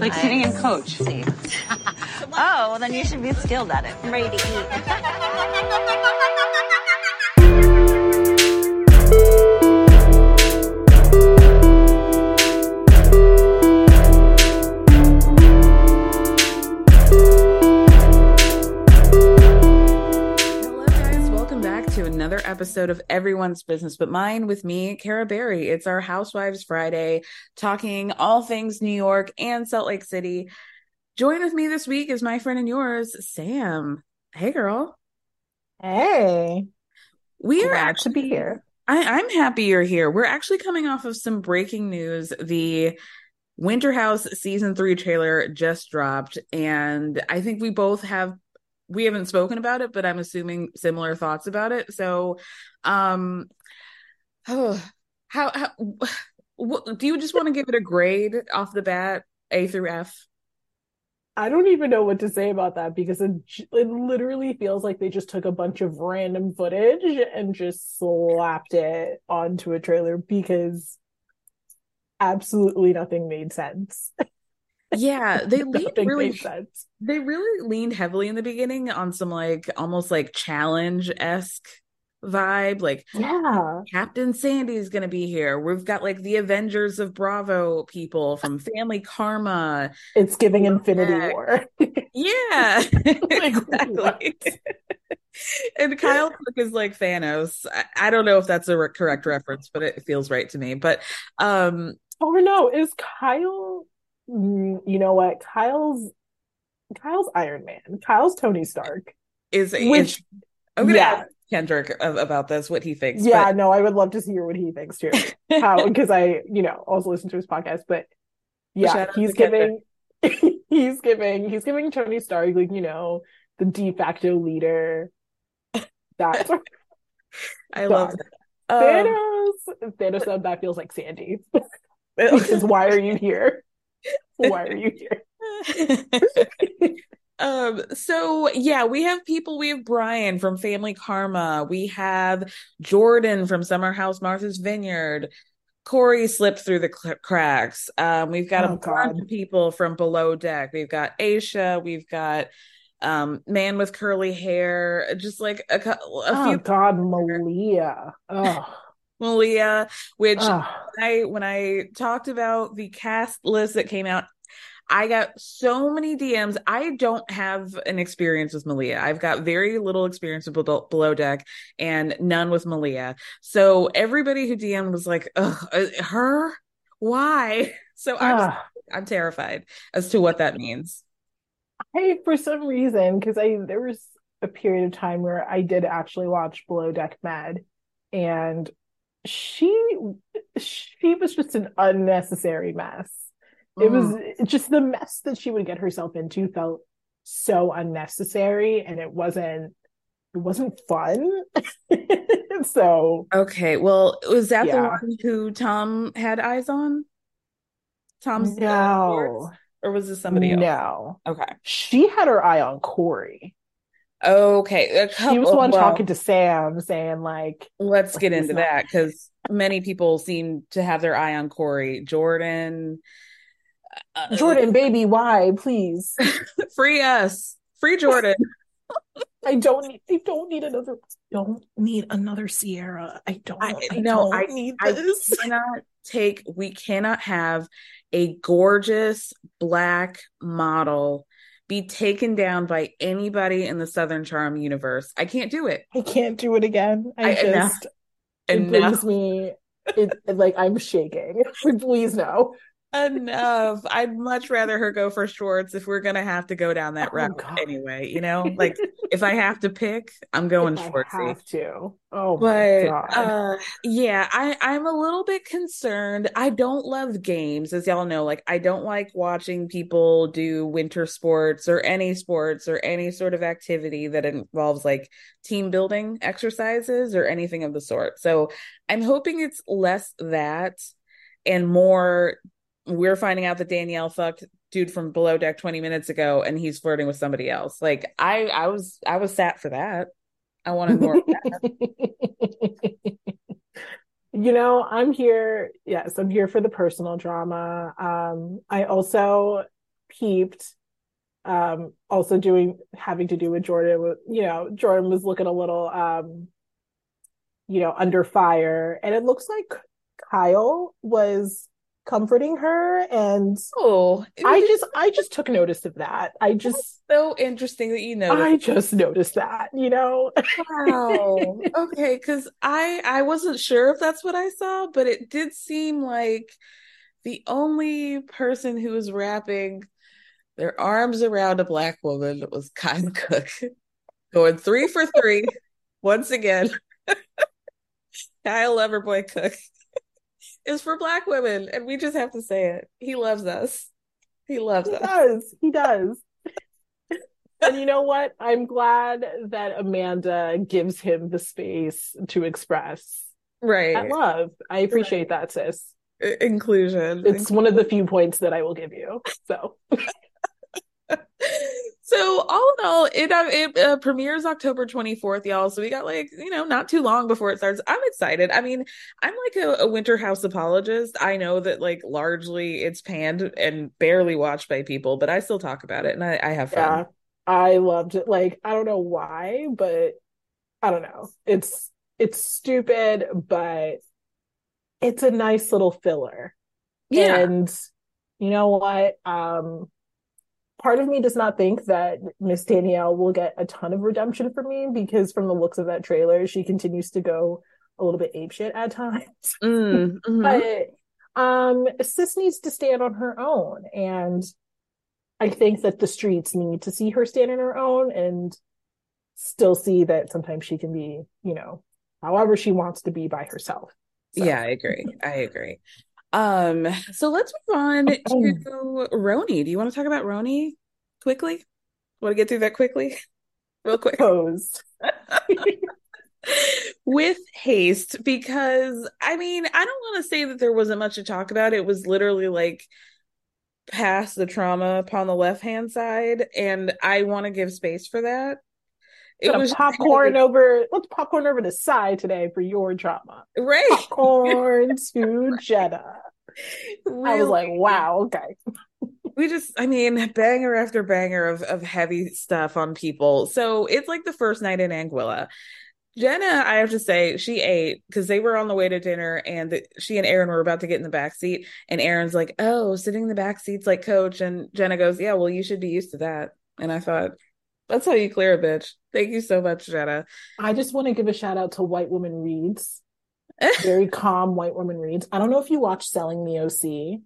Like sitting in coach. Oh, well then you should be skilled at it. I'm ready to eat. Hello guys, welcome back to another episode of Everyone's Business But Mine with me, Kara Berry. It's our Housewives Friday, talking all things New York and Salt Lake City. Join with me this week is my friend and yours, Sam. Hey, girl. Hey. We are glad to be here. I'm happy you're here. We're actually coming off of some breaking news. The Winter House Season 3 trailer just dropped, and I think we both have we haven't spoken about it, but I'm assuming similar thoughts about it. So, do you just want to give it a grade off the bat, A through F? I don't even know what to say about that because it literally feels like they just took a bunch of random footage and just slapped it onto a trailer because absolutely nothing made sense. Yeah, they really leaned heavily in the beginning on some like almost like challenge-esque vibe. Like, yeah, Captain Sandy's gonna be here. We've got like the Avengers of Bravo people from Family Karma. It's giving Infinity War. Yeah, exactly. And Kyle Cooke is like Thanos. I don't know if that's a correct reference, but it feels right to me. But oh no, is Kyle? You know what? Kyle's Iron Man. Kyle's Tony Stark. I'm gonna ask Kendrick about this, what he thinks. Yeah, but no, I would love to hear what he thinks too. Because I, also listen to his podcast. But yeah, he's giving Tony Stark, like, the de facto leader. That's I love that. Thanos said that feels like Sandy. Because why are you here? Why are you here? We have people. We have Brian from Family Karma. We have Jordan from Summer House Martha's Vineyard. Corey slipped through the cracks. We've got a bunch of people from Below Deck. We've got Aisha. We've got Man with Curly Hair. Just like a few. God, Malia. Oh. Malia, which when I talked about the cast list that came out, I got so many DMs. I don't have an experience with Malia. I've got very little experience with Below Deck and none with Malia. So everybody who DM'd was like, ugh, her? Why? So I'm terrified as to what that means. For some reason, because there was a period of time where I did actually watch Below Deck Med, and she was just an unnecessary mess. It was just the mess that she would get herself into felt so unnecessary, and it wasn't fun. So okay, well, was that the one who Tom had eyes on? Tom's no, or was it somebody else? No. Okay, she had her eye on Corey. Okay, she was the one talking to Sam, saying like, "Let's get into that," because many people seem to have their eye on Corey. Jordan, baby, why? Please free us, free Jordan. I don't need another Sierra. I don't need this. We cannot have a gorgeous black model be taken down by anybody in the Southern Charm universe. I can't do it. I can't do it again. It brings me like I'm shaking. Please no. Enough. I'd much rather her go for Schwartz if we're gonna have to go down that route anyway. You know, like if I have to pick, I'm going Schwartz. I have to. Oh my god. I'm a little bit concerned. I don't love games, as y'all know. Like I don't like watching people do winter sports or any sort of activity that involves like team building exercises or anything of the sort. So I'm hoping it's less that and more. We're finding out that Danielle fucked dude from Below Deck 20 minutes ago and he's flirting with somebody else. Like I was sat for that. I wanted more of that. You know, I'm here. Yes. I'm here for the personal drama. I also peeped, also having to do with Jordan, you know, Jordan was looking a little, you know, under fire, and it looks like Kyle was comforting her, and I just took notice of that. That's so interesting that you noticed. I just noticed that, you know. Wow. Okay, because I wasn't sure if that's what I saw, but it did seem like the only person who was wrapping their arms around a black woman was Kyle Cooke, going 3 for 3 once again. Kyle Loverboy Cooke is for black women, and we just have to say it. He loves us. He does. And you know what? I'm glad that Amanda gives him the space to express that love. I appreciate that, sis. Inclusion. It's one of the few points that I will give you. So. So all in all, it premieres October 24th, y'all. So we got like, you know, not too long before it starts. I'm excited. I mean, I'm like a Winter House apologist. I know that like largely it's panned and barely watched by people, but I still talk about it and I have fun. Yeah, I loved it. Like, I don't know why, but I don't know. It's stupid, but it's a nice little filler. Yeah. And you know what? Part of me does not think that Miss Danielle will get a ton of redemption from me, because from the looks of that trailer, she continues to go a little bit apeshit at times. But sis needs to stand on her own. And I think that the streets need to see her stand on her own and still see that sometimes she can be, you know, however she wants to be by herself. So. Yeah, I agree. So let's move on to Roni. Do you want to talk about Roni quickly? Want to get through that quickly? Real quick. Pose. With haste, because I mean, I don't want to say that there wasn't much to talk about. It was literally like past the trauma upon the left-hand side, and I want to give space for that. Let's popcorn over to Sai today for your drama. Right. Popcorn to right. Jenna. Really? I was like, wow, okay. We just, I mean, banger after banger of heavy stuff on people. So it's like the first night in Anguilla. Jenna, I have to say, she ate because they were on the way to dinner, and she and Aaron were about to get in the back seat. And Aaron's like, oh, sitting in the back seat's like coach. And Jenna goes, yeah, well, you should be used to that. And I thought, that's how you clear a bitch. Thank you so much, Jenna. I just want to give a shout out to White Woman Reads. Very calm White Woman Reads. I don't know if you watch Selling the OC.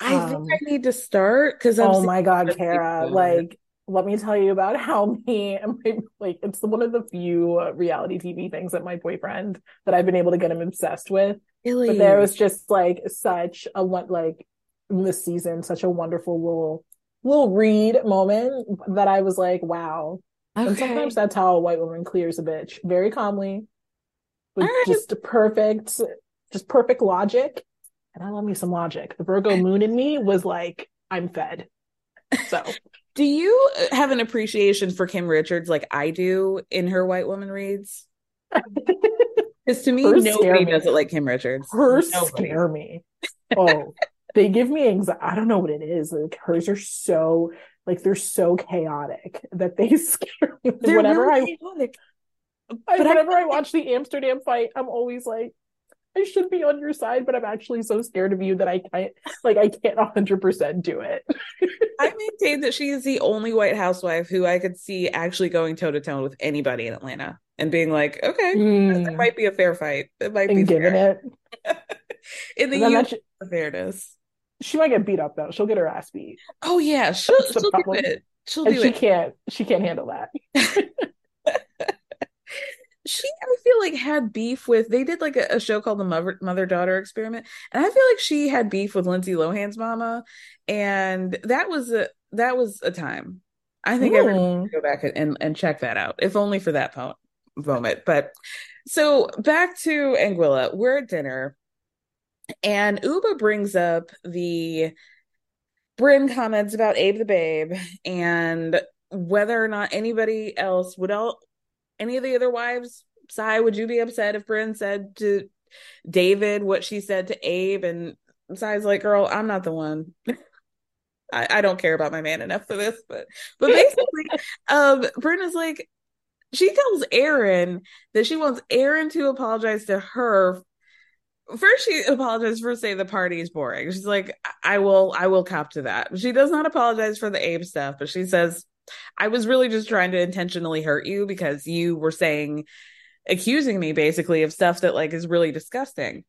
I think I need to start because oh my god, Kara! Like let me tell you about how me and my, like, it's one of the few reality TV things that my boyfriend, that I've been able to get him obsessed with. Really? But there was just like such a, like this season, such a wonderful little read moment that I was like, wow. Okay. And sometimes that's how a white woman clears a bitch, very calmly, with just perfect logic. And I love me some logic. The Virgo moon in me was like, I'm fed. So do you have an appreciation for Kim Richards like I do in her white woman reads? Because to me, nobody does it like Kim Richards. Hers scare me. Oh, they give me anxiety. I don't know what it is. Like, hers are so, like, they're so chaotic that they scare me. They're really chaotic. Whenever I watch the Amsterdam fight, I'm always like, I should be on your side, but I'm actually so scared of you that I can't 100% do it. I maintain that she is the only white housewife who I could see actually going toe to toe with anybody in Atlanta and being like, okay, that might be a fair fight. It might be giving it in the U.S. fairness. She might get beat up though. She'll get her ass beat. Oh yeah, she'll do it. She can't handle that. She, I feel like, had beef with, they did like a show called the Mother-Daughter Experiment, and I feel like she had beef with Lindsay Lohan's mama, and that was a time. I think everyone should go back and check that out, if only for that moment. But so back to Anguilla, we're at dinner, and Ubah brings up the Brynn comments about Abe the Babe, and whether or not anybody else would any of the other wives, Sai, would you be upset if Brynn said to David what she said to Abe? And Sai's like, girl, I'm not the one. I don't care about my man enough for this. But basically, Brynn is like, she tells Aaron that she wants Aaron to apologize to her. First, she apologized for, say, the party is boring. She's like, I will cop to that. She does not apologize for the Abe stuff, but she says, I was really just trying to intentionally hurt you because you were accusing me basically of stuff that like is really disgusting.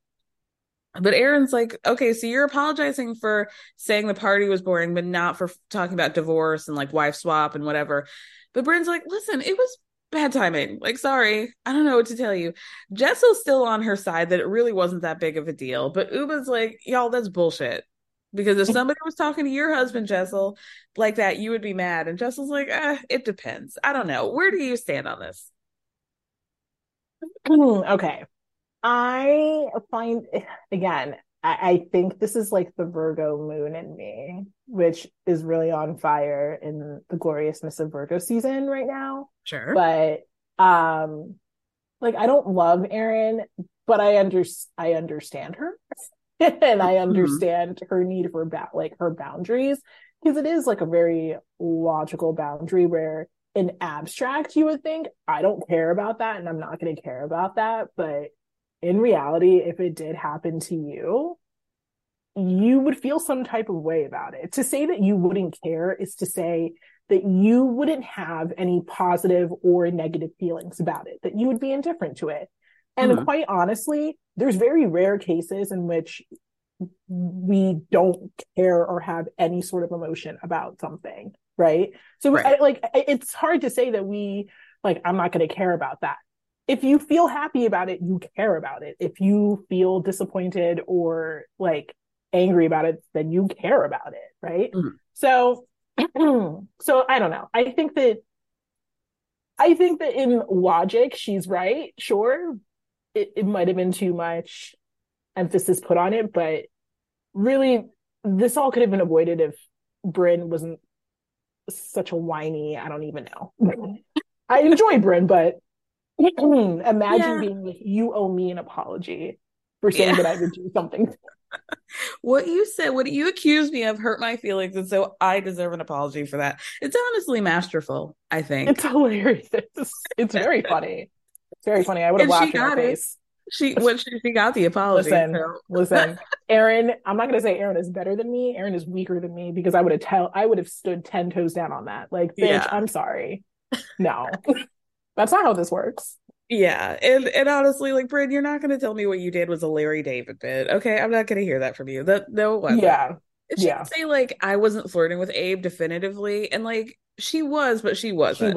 But Aaron's like, okay, so you're apologizing for saying the party was boring, but not for talking about divorce and like wife swap and whatever. But Brynn's like, listen, it was bad timing. Like, sorry, I don't know what to tell you. Jessel's still on her side that it really wasn't that big of a deal. But Ubah's like, y'all, that's bullshit. Because if somebody was talking to your husband, Jessel, like that, you would be mad. And Jessel's like, it depends. I don't know. Where do you stand on this? Okay. I find, again, I think this is like the Virgo moon in me, which is really on fire in the gloriousness of Virgo season right now. Sure. But, like, I don't love Aaron, but I understand her. And I understand her need for her boundaries, because it is like a very logical boundary where in abstract you would think, I don't care about that and I'm not going to care about that. But in reality, if it did happen to you, you would feel some type of way about it. To say that you wouldn't care is to say that you wouldn't have any positive or negative feelings about it, that you would be indifferent to it. And quite honestly, there's very rare cases in which we don't care or have any sort of emotion about something, right? So right. It's hard to say that I'm not going to care about that. If you feel happy about it, you care about it. If you feel disappointed or like angry about it, then you care about it, right? Mm-hmm. So I don't know. I think that in logic, she's right, sure. It might have been too much emphasis put on it, but really, this all could have been avoided if Brynn wasn't such a whiny, I don't even know. I enjoy Brynn, but imagine being like, you owe me an apology for saying that I would do something. What you said, what you accused me of hurt my feelings, and so I deserve an apology for that. It's honestly masterful, I think. It's hilarious. It's very funny. Very funny. I would have laughed in her face. She got the apology. Listen, Aaron, I'm not going to say Aaron is better than me. Aaron is weaker than me, because I would have stood 10 toes down on that. Like, bitch, I'm sorry. No, that's not how this works. Yeah. And honestly, like, Brynn, you're not going to tell me what you did was a Larry David bit. Okay. I'm not going to hear that from you. No, it wasn't. Yeah. If she would say, like, I wasn't flirting with Abe definitively, and like, She was, but she wasn't.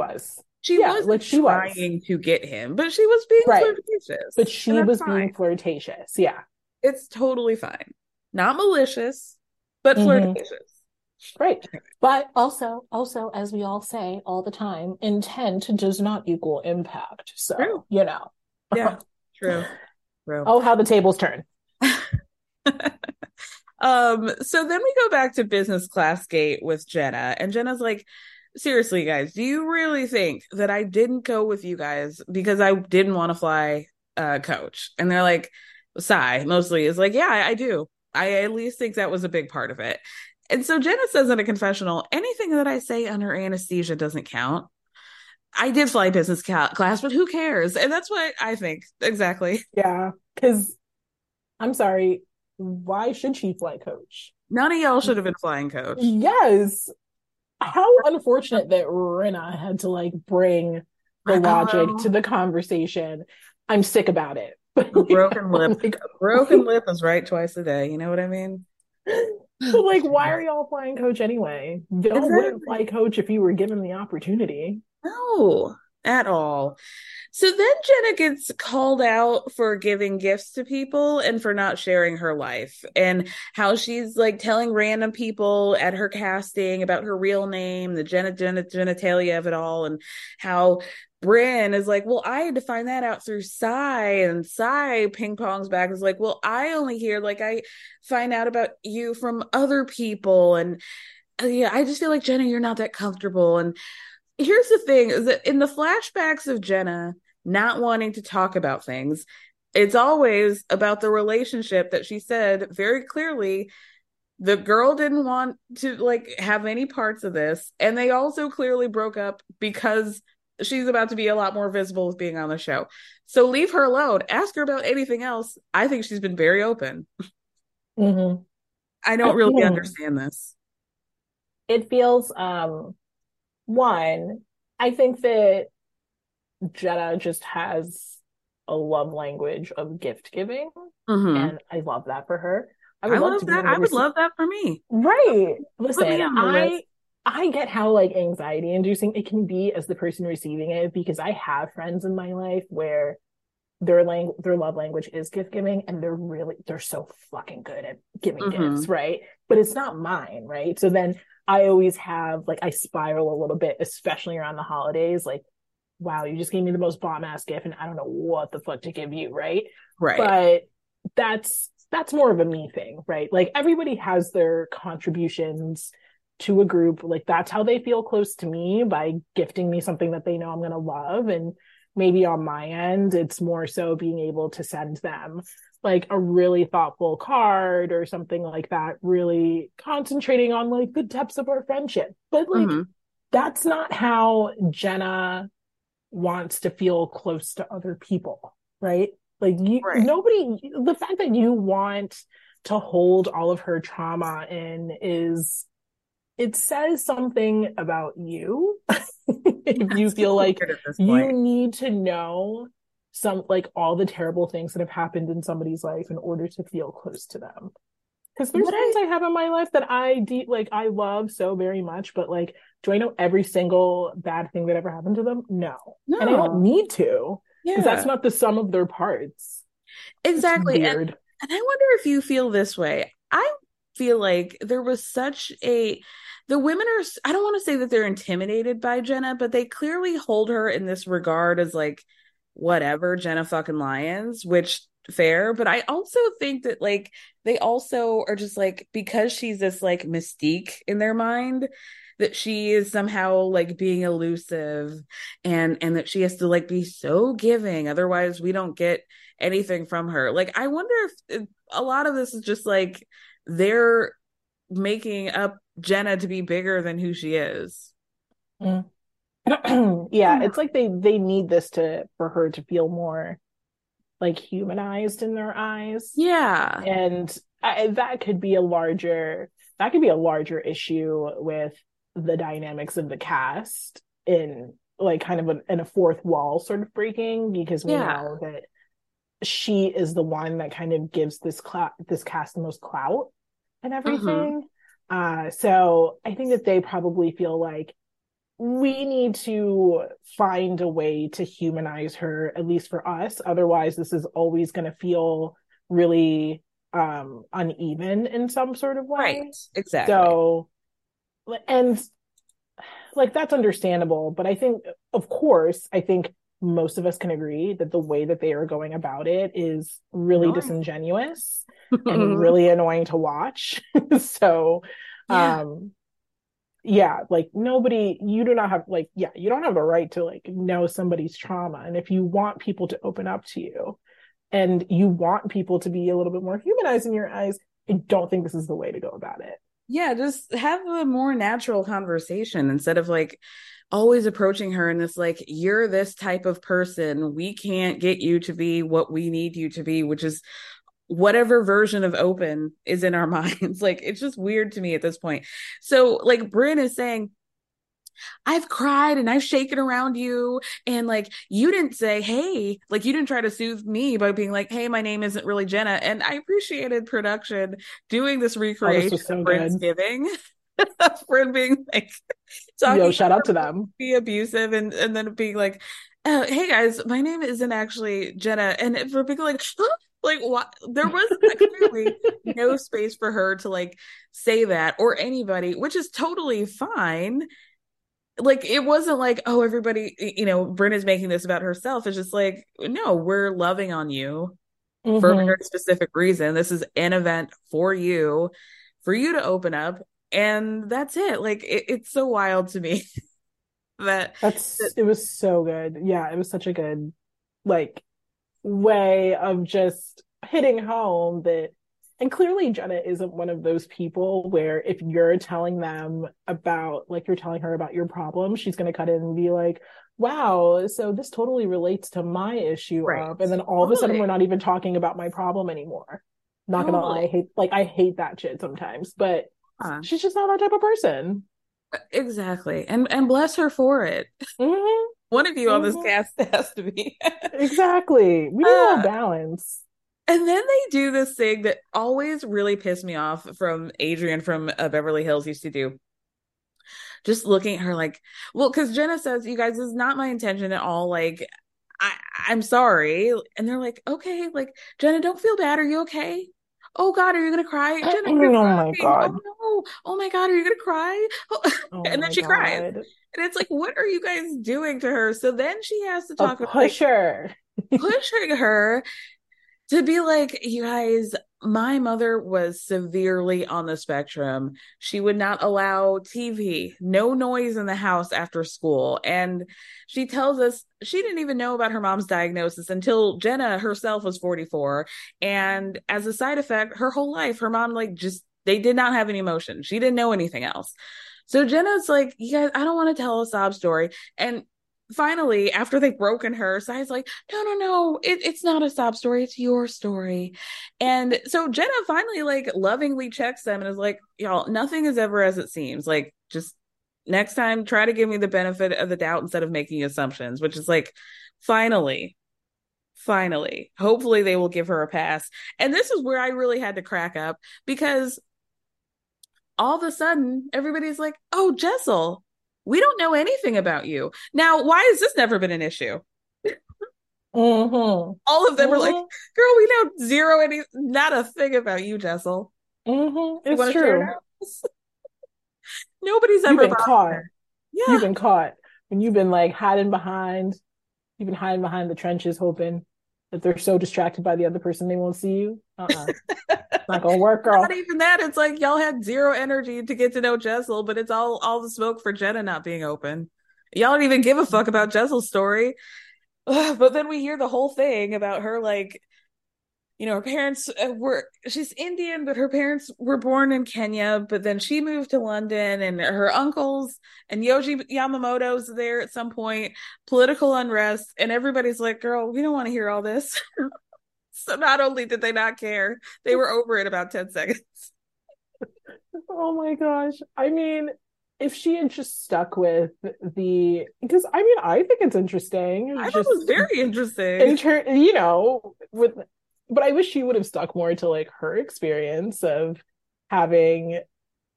She was trying to get him, but she was being flirtatious. But she was being flirtatious. Yeah. It's totally fine. Not malicious, but flirtatious. Right. But also, as we all say all the time, intent does not equal impact. So, you know. Yeah. True. Oh, how the tables turn. So then we go back to business class gate with Jenna, and Jenna's like, seriously, guys, do you really think that I didn't go with you guys because I didn't want to fly coach? And they're like, Sai mostly is like, yeah, I do. I at least think that was a big part of it. And so Jenna says in a confessional, anything that I say under anesthesia doesn't count. I did fly business class, but who cares? And that's what I think. Exactly. Yeah. Because I'm sorry. Why should she fly coach? None of y'all should have been flying coach. Yes. How unfortunate that Rinna had to bring the logic to the conversation. I'm sick about it. Broken lip. Broken lip is right twice a day. You know what I mean? So why are y'all flying coach anyway? Wouldn't fly coach if you were given the opportunity. No, at all. So then Jenna gets called out for giving gifts to people and for not sharing her life and how she's telling random people at her casting about her real name, the genitalia of it all, and how Brynn is like, well, I had to find that out through Sai, and Sai ping-pongs back is like, well, I only hear I find out about you from other people, and yeah, I just feel like, Jenna, you're not that comfortable. And here's the thing, is that in the flashbacks of Jenna not wanting to talk about things, it's always about the relationship that she said very clearly the girl didn't want to have any parts of this, and they also clearly broke up because she's about to be a lot more visible with being on the show. So leave her alone. Ask her about anything else. I think she's been very open. Mm-hmm. I don't really understand this. It feels one, I think that Jenna just has a love language of gift giving, and I love that for her. I would love that for me. Right. Listen, I get how anxiety inducing it can be as the person receiving it, because I have friends in my life where their love language is gift giving, and they're so fucking good at giving gifts, right? But it's not mine, right? So then I always have I spiral a little bit, especially around the holidays. Wow, you just gave me the most bomb ass gift, and I don't know what the fuck to give you, right? Right. But that's more of a me thing, right? Everybody has their contributions to a group. That's how they feel close to me, by gifting me something that they know I'm gonna love. And maybe on my end, it's more so being able to send them a really thoughtful card or something like that, really concentrating on the depths of our friendship. But that's not how Jenna wants to feel close to other people, right? Nobody, the fact that you want to hold all of her trauma in it says something about you. If you feel you need to know some all the terrible things that have happened in somebody's life in order to feel close to them, because there's things I have in my life that I love so very much, but do I know every single bad thing that ever happened to them? No. And I don't need to, because that's not the sum of their parts. Exactly. And I wonder if you feel this way. I feel there was such the women are, I don't want to say that they're intimidated by Jenna, but they clearly hold her in this regard as whatever, Jenna fucking Lyons, which fair. But I also think that they also are just because she's this mystique in their mind, that she is somehow being elusive and that she has to be so giving, otherwise we don't get anything from her. I wonder if a lot of this is just they're making up Jenna to be bigger than who she is. Mm. Yeah, it's they need this for her to feel more humanized in their eyes. Yeah, and that could be a larger issue with the dynamics of the cast in kind of in a fourth wall sort of breaking, because we know that she is the one that kind of gives this cast the most clout and everything. So I think that they probably feel we need to find a way to humanize her, at least for us. Otherwise, this is always going to feel really uneven in some sort of way. Right, exactly. So, and like, that's understandable. But I think, of course, I think most of us can agree that the way that they are going about it is really disingenuous and really annoying to watch. So, yeah, like nobody, you do not have like, you don't have a right to like know somebody's trauma. And if you want people to open up to you and you want people to be a little bit more humanized in your eyes, I don't think this is the way to go about it. Yeah, just have a more natural conversation instead of like always approaching her in this like, you're this type of person. We can't get you to be what we need you to be, which is whatever version of open is in our minds. Like, it's just weird to me at this point. So like Brynn is saying, I've cried and I've shaken around you. And like, you didn't say, hey, like you didn't try to soothe me by being like, hey, my name isn't really Jenna. And I appreciated production doing this recreation of Brynn's giving. Brynn being like, yo, shout out to them. Be abusive and then being like, oh, hey guys, my name isn't actually Jenna. And for people like, huh? Like what? There was clearly no space for her to like say that or anybody, which is totally fine. Like it wasn't like, oh, everybody, you know, Brynn is making this about herself. It's just like, no, we're loving on you for a very specific reason. This is an event for you to open up. And that's it. Like it's so wild to me that it was so good. Yeah, it was such a good like way of just hitting home that, and clearly Jenna isn't one of those people where if you're telling them about like you're telling her about your problem, she's going to cut in and be like, wow, so this totally relates to my issue, right? And then all of a sudden we're not even talking about my problem anymore. Not gonna lie, I hate that shit sometimes, but she's just not that type of person. Exactly. And bless her for it. One of you on this cast has to be. Exactly. We need a little balance. And then they do this thing that always really pissed me off from Adrian from Beverly Hills used to do. Just looking at her like, well, because Jenna says, you guys, this is not my intention at all. Like, I'm sorry. And they're like, okay, like, Jenna, don't feel bad. Are you okay? Oh God, are you going to cry? Jenna, oh my God. Oh, no. Oh my God, are you going to cry? And then she cries. And it's like, what are you guys doing to her? So then she has to talk about pushing her to be like, you guys, my mother was severely on the spectrum. She would not allow TV, no noise in the house after school. And she tells us she didn't even know about her mom's diagnosis until Jenna herself was 44. And as a side effect, her whole life, her mom, like, just, they did not have any emotion. She didn't know anything else. So Jenna's like, you guys, I don't want to tell a sob story. And finally, after they've broken her, Sai's like, no, it's not a sob story. It's your story. And so Jenna finally like lovingly checks them and is like, y'all, nothing is ever as it seems. Like, just next time, try to give me the benefit of the doubt instead of making assumptions, which is like, finally, hopefully they will give her a pass. And this is where I really had to crack up because all of a sudden, everybody's like, oh, Jessel, we don't know anything about you. Now, why has this never been an issue? All of them were like, girl, we know not a thing about you, Jessel. It's true. Nobody's ever been caught. Yeah. You've been caught. And you've been like hiding behind the trenches, hoping that they're so distracted by the other person they won't see you. Not gonna work, girl. Not even that. It's like y'all had zero energy to get to know Jessel, but it's all the smoke for Jenna not being open. Y'all don't even give a fuck about Jessel's story. But then we hear the whole thing about her, like, you know, her parents she's Indian, but her parents were born in Kenya, but then she moved to London, and her uncles and Yoji Yamamoto's there at some point, political unrest, and everybody's like, girl, we don't want to hear all this. So not only did they not care, they were over it about 10 seconds. Oh my gosh. I mean, if she had just stuck with because I mean, I think it's interesting. I thought it was very interesting. But I wish she would have stuck more to like her experience of having,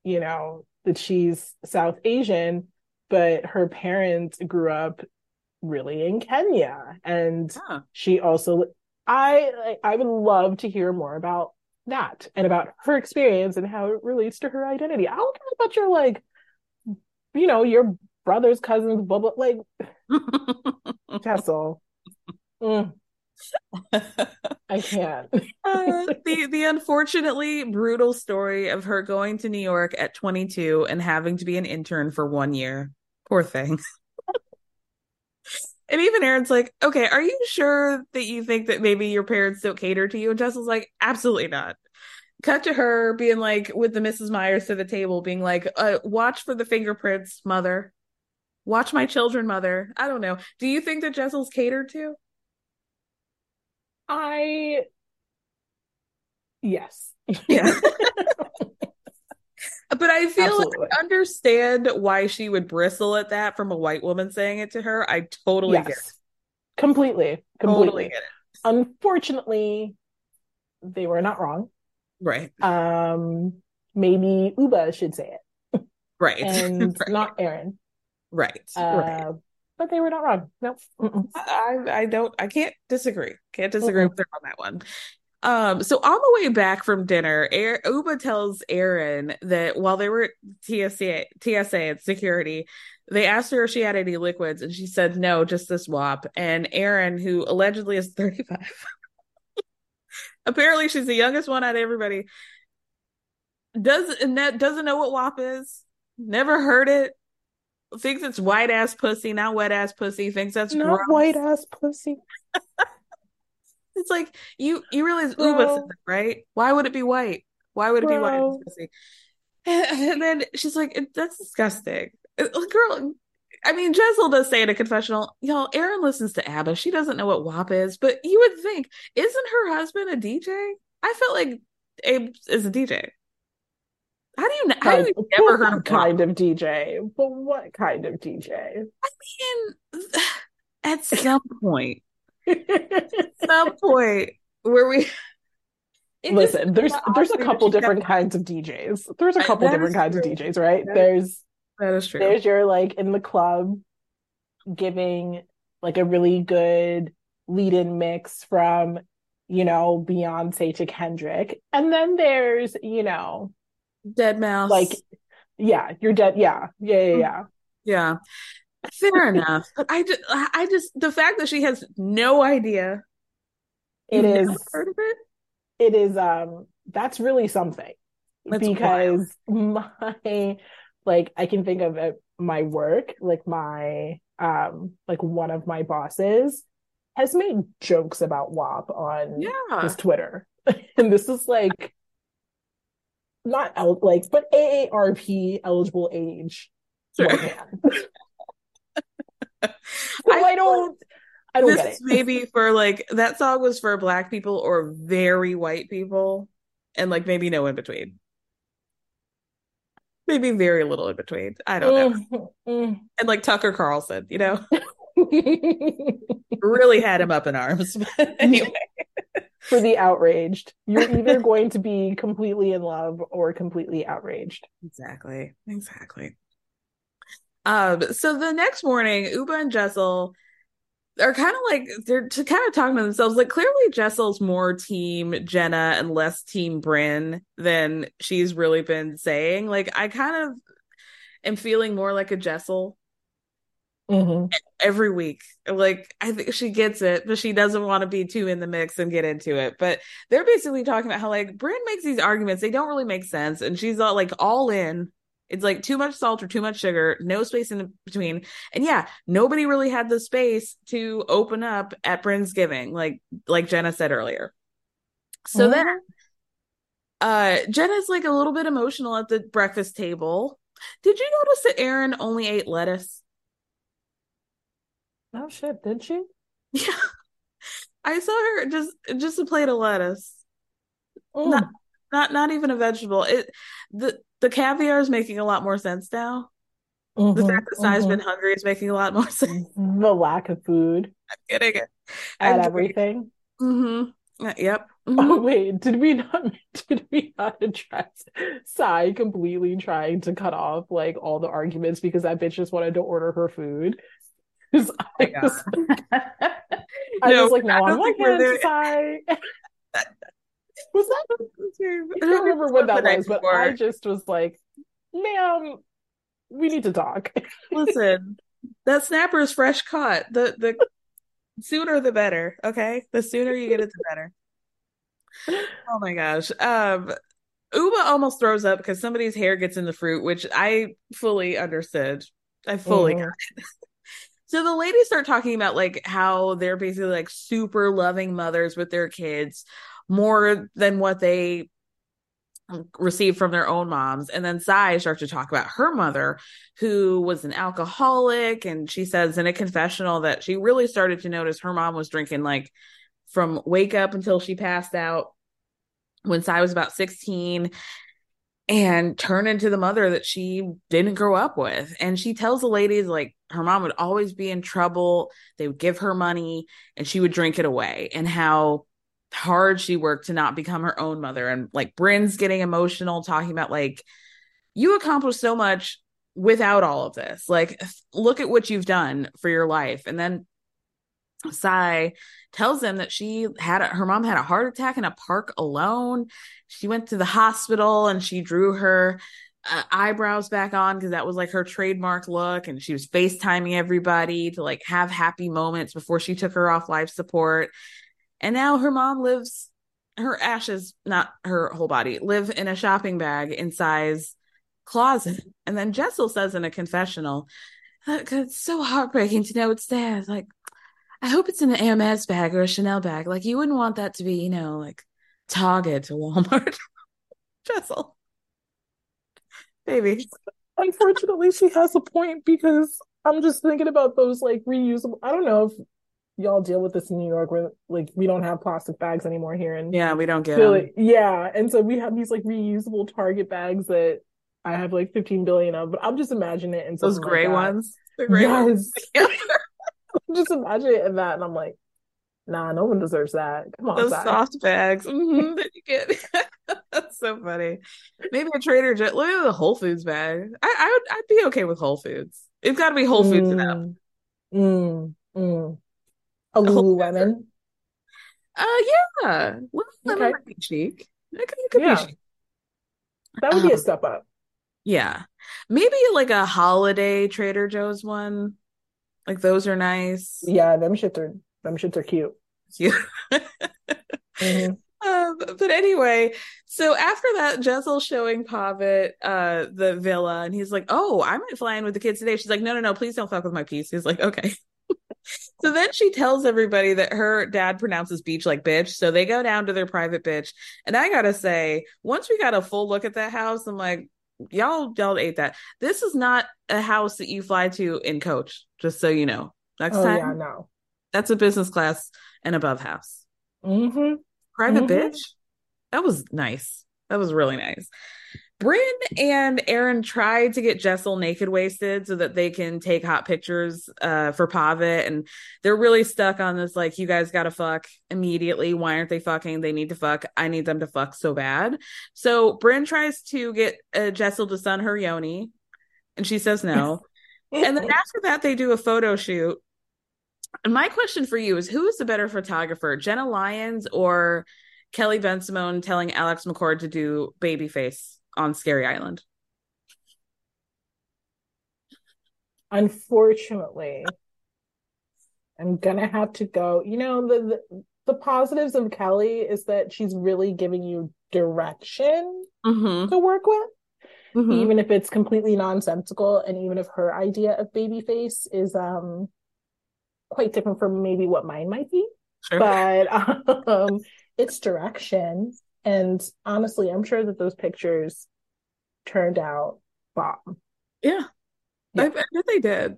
you know, that she's South Asian but her parents grew up really in Kenya. And she also, I would love to hear more about that and about her experience and how it relates to her identity. I don't care about your, like, you know, your brother's cousins, blah, blah, like, Jessel. I can't. The unfortunately brutal story of her going to New York at 22 and having to be an intern for 1 year. Poor thing. And even Aaron's like, okay, are you sure that you think that maybe your parents don't cater to you? And Jessel's like, absolutely not. Cut to her being like, with the Mrs. Myers to the table, being like, watch for the fingerprints, mother. Watch my children, mother. I don't know. Do you think that Jessel's catered to? Yes. Yeah. But I feel Absolutely. Like I understand why she would bristle at that from a white woman saying it to her. I totally get it. Completely. Totally get it. Unfortunately, they were not wrong. Right. Maybe Ubah should say it. Right. And right. Not Aaron. Right. Right. But they were not wrong. Nope. I can't disagree. Can't disagree with her on that one. So on the way back from dinner, Ubah tells Aaron that while they were at TSA at security, they asked her if she had any liquids, and she said no, just this WAP. And Aaron, who allegedly is 35, apparently she's the youngest one out of everybody, doesn't know what WAP is, never heard it, thinks it's white ass pussy, not wet ass pussy, thinks that's not gross. White ass pussy. It's like, you realize Ubah said that, right? Why would it be white? Why would it be white? Pussy? And then she's like, that's disgusting. Girl, I mean, Jessel does say in a confessional, y'all, Aaron listens to ABBA. She doesn't know what WAP is, but you would think, isn't her husband a DJ? I felt like Abe is a DJ. How do you never heard of kind of DJ? But what kind of DJ? I mean, at some point. Where we listen, there's a couple different kinds of DJs. There's a couple different kinds of DJs, right? That is true. There's your, like, in the club giving like a really good lead-in mix from, you know, Beyonce to Kendrick. And then there's, you know, Deadmau5. Like, yeah, you're dead. Yeah. Fair enough. But I just the fact that she has no idea. It is that's really something. That's because wild. My I can think of it, my work, like my one of my bosses has made jokes about WAP on his Twitter. And this is like not but AARP eligible age. Sure. I don't get it. Maybe for that song was for Black people or very white people, and maybe no in between, maybe very little in between. I don't know. And Tucker Carlson, you know, really had him up in arms. But anyway, for the outraged, you're either going to be completely in love or completely outraged. Exactly. So the next morning, Ubah and Jessel are kind of they're kind of talking to themselves. Clearly Jessel's more team Jenna and less team Brynn than she's really been saying. I kind of am feeling more like a Jessel every week. I think she gets it, but she doesn't want to be too in the mix and get into it. But they're basically talking about how Brynn makes these arguments. They don't really make sense. And she's all all in. It's too much salt or too much sugar, no space in between. And nobody really had the space to open up at Brynn's giving, like Jenna said earlier. So then Jenna's a little bit emotional at the breakfast table. Did you notice that Aaron only ate lettuce? Oh shit, did she? Yeah. I saw her just a plate of lettuce. Not even a vegetable. The caviar is making a lot more sense now. The fact that Sai's been hungry is making a lot more sense. The lack of food. I'm getting it. Everything. Mm-hmm. Yep. Oh, wait, did we not address Sai completely trying to cut off like all the arguments because that bitch just wanted to order her food? Was that? I don't remember what that was, but I just was like, ma'am, we need to talk. Listen, that snapper is fresh caught. The sooner the better, okay? The sooner you get it, the better. Oh my gosh. Ubah almost throws up because somebody's hair gets in the fruit, which I fully understood. I fully got it. So the ladies start talking about like how they're basically like super loving mothers with their kids, more than what they received from their own moms. And then Sai starts to talk about her mother, who was an alcoholic. And she says in a confessional that she really started to notice her mom was drinking like from wake up until she passed out when Sai was about 16, and turn into the mother that she didn't grow up with. And she tells the ladies like her mom would always be in trouble. They would give her money and she would drink it away, and how hard she worked to not become her own mother. And like Brynn's getting emotional talking about like, you accomplished so much without all of this, like look at what you've done for your life. And then Sai tells them that she had her mom had a heart attack in a park alone. She went to the hospital and she drew her eyebrows back on because that was like her trademark look, and she was FaceTiming everybody to like have happy moments before she took her off life support. And now her mom lives, her ashes, not her whole body, live in a shopping bag in Sai's closet. And then Jessel says in a confessional, it's so heartbreaking to know it's there. It's like, I hope it's in an Hermes bag or a Chanel bag. Like, you wouldn't want that to be, you know, like Target or Walmart. Jessel. Baby. Unfortunately, she has a point, because I'm just thinking about those like reusable. I don't know if y'all deal with this in New York, where like we don't have plastic bags anymore here. And yeah, we don't get them. Like, yeah. And so we have these like reusable Target bags that I have like 15 billion of, but I'm just imagining it. And those gray like ones. The gray ones. Yeah. Just imagine it in that, and I'm like, nah, no one deserves that. Come on, those soft bags that you get. That's so funny. Maybe a Trader Joe's. Look at the Whole Foods bag. I'd be okay with Whole Foods. It's got to be Whole Foods enough. A Lululemon. Yeah, Lululemon might be chic. It could be chic. That would be a step up. Yeah, maybe like a holiday Trader Joe's one. Like those are nice. Yeah, them shits are cute. Cute. Mm-hmm. But anyway, so after that, Jessel's showing Pavitt the villa, and he's like, "Oh, I might fly in with the kids today." She's like, "No, please don't fuck with my piece." He's like, "Okay." So then she tells everybody that her dad pronounces beach like bitch. So they go down to their private bitch, and I gotta say, once we got a full look at that house, I'm like, y'all ate that. This is not a house that you fly to in coach, just so you know. Next time, yeah, no, that's a business class and above house. Mm-hmm. Private bitch. That was nice. That was really nice. Brynn and Aaron tried to get Jessel naked wasted so that they can take hot pictures for Pavitt, and they're really stuck on this like, you guys gotta fuck immediately. Why aren't they fucking? They need to fuck. I need them to fuck so bad. So Brynn tries to get Jessel to sun her yoni, and she says no. And then after that, they do a photo shoot. And my question for you is, who is the better photographer, Jenna Lyons or Kelly Ben Simone telling Alex McCord to do babyface on Scary Island? Unfortunately, I'm gonna have to go. You know, the positives of Kelly is that she's really giving you direction to work with, even if it's completely nonsensical, and even if her idea of babyface is quite different from maybe what mine might be. Sure. But it's direction. And honestly, I'm sure that those pictures turned out bomb. Yeah. I bet they did.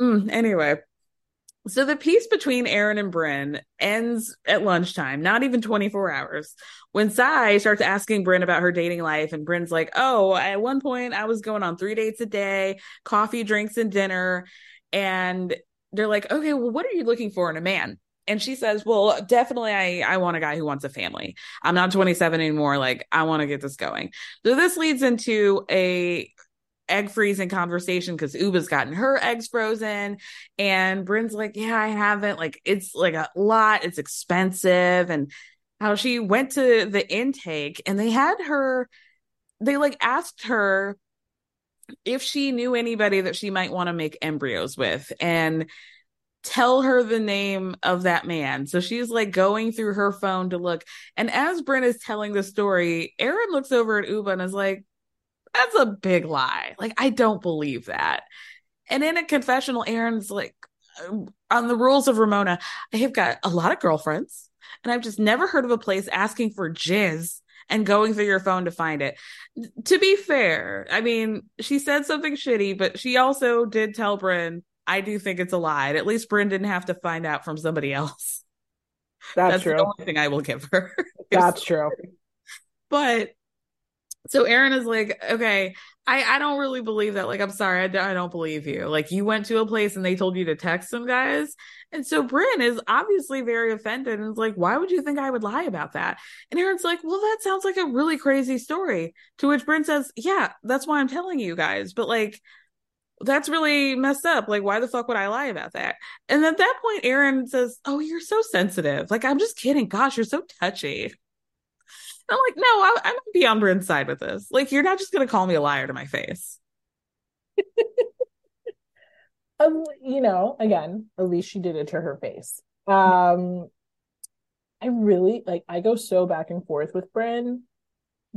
Anyway, so the piece between Aaron and Brynn ends at lunchtime, not even 24 hours, when Sai starts asking Brynn about her dating life. And Bryn's like, oh, at one point I was going on 3 dates a day, coffee, drinks, and dinner. And they're like, okay, well, what are you looking for in a man? And she says, well, definitely I want a guy who wants a family. I'm not 27 anymore. Like, I want to get this going. So this leads into a egg freezing conversation because Ubah's gotten her eggs frozen. And Brynn's like, yeah, I haven't. Like, it's like a lot. It's expensive. And how she went to the intake and they had her, they like asked her if she knew anybody that she might want to make embryos with and tell her the name of that man. So she's like going through her phone to look. And as Brynn is telling the story, Aaron looks over at Ubah and is like, that's a big lie. Like, I don't believe that. And in a confessional, Aaron's like, on the rules of Ramona, I have got a lot of girlfriends and I've just never heard of a place asking for jizz and going through your phone to find it. To be fair, I mean, she said something shitty, but she also did tell Brynn, I do think it's a lie. And at least Brynn didn't have to find out from somebody else. That's true. The only thing I will give her. That's true. But so Aaron is like, okay, I don't really believe that. Like, I'm sorry. I don't believe you. Like, you went to a place and they told you to text some guys. And so Brynn is obviously very offended and is like, why would you think I would lie about that? And Aaron's like, well, that sounds like a really crazy story. To which Brynn says, yeah, that's why I'm telling you guys. But like, that's really messed up. Like, why the fuck would I lie about that? And at that point, Aaron says, oh, you're so sensitive. Like, I'm just kidding. Gosh, you're so touchy. And I'm like, no, I'm going to be on Brynn's side with this. Like, you're not just going to call me a liar to my face. You know, again, at least she did it to her face. I really, like, I go so back and forth with Brynn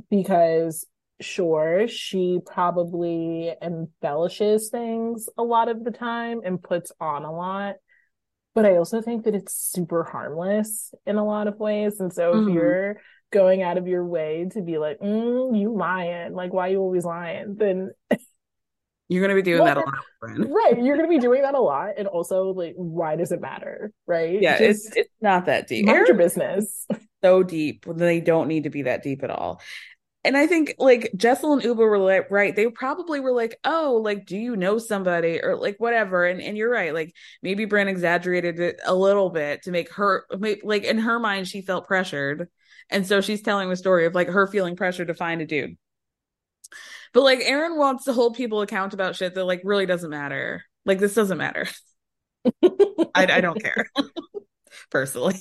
because sure, she probably embellishes things a lot of the time and puts on a lot, but I also think that it's super harmless in a lot of ways. And so if you're going out of your way to be like, you lying, like, why are you always lying? Then you're going to be doing that a lot, friend. Right. You're going to be doing that a lot. And also, like, why does it matter? Right. Yeah. Just it's not that deep. Mind your business. So deep. They don't need to be that deep at all. And I think, like, Jessel and Ubah were like, right. They probably were like, oh, like, do you know somebody or like whatever? And you're right. Like, maybe Brynn exaggerated it a little bit to make her, like, in her mind, she felt pressured. And so she's telling the story of like her feeling pressure to find a dude. But like Aaron wants to hold people account about shit that like really doesn't matter. Like, this doesn't matter. I don't care personally.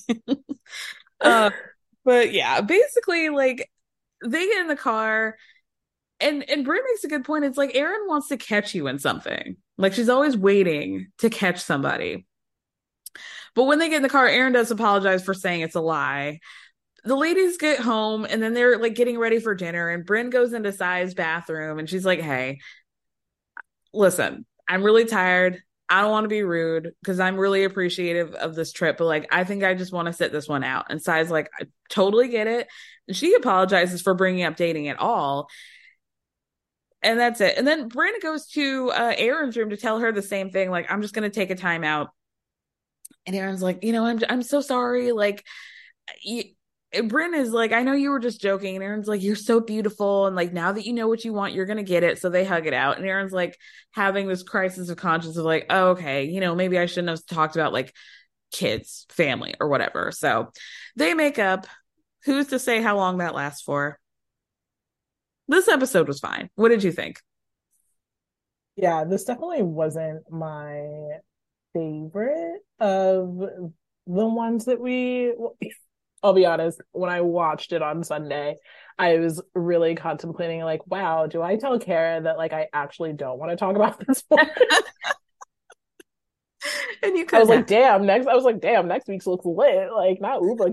But yeah, basically, like, they get in the car and Brynn makes a good point. It's like Aaron wants to catch you in something. Like, she's always waiting to catch somebody. But when they get in the car, Aaron does apologize for saying it's a lie. The ladies get home and then they're like getting ready for dinner and Brynn goes into Sai's bathroom and she's like, hey, listen, I'm really tired. I don't want to be rude because I'm really appreciative of this trip, but like, I think I just want to sit this one out. And Sai's like, I totally get it. And she apologizes for bringing up dating at all. And that's it. And then Brynn goes to Aaron's room to tell her the same thing. Like, I'm just going to take a time out. And Aaron's like, you know, I'm so sorry. Like, Brynn is like, I know you were just joking. And Aaron's like, you're so beautiful. And like, now that you know what you want, you're going to get it. So they hug it out. And Aaron's like having this crisis of conscience of like, oh, okay, you know, maybe I shouldn't have talked about like kids, family or whatever. So they make up. Who's to say how long that lasts for? This episode was fine. What did you think? Yeah, this definitely wasn't my favorite of the ones that we... I'll be honest, when I watched it on Sunday, I was really contemplating, like, wow, do I tell Kara that, like, I actually don't want to talk about this one? And you could I was like, damn, next week's looks lit. Like, not Ubah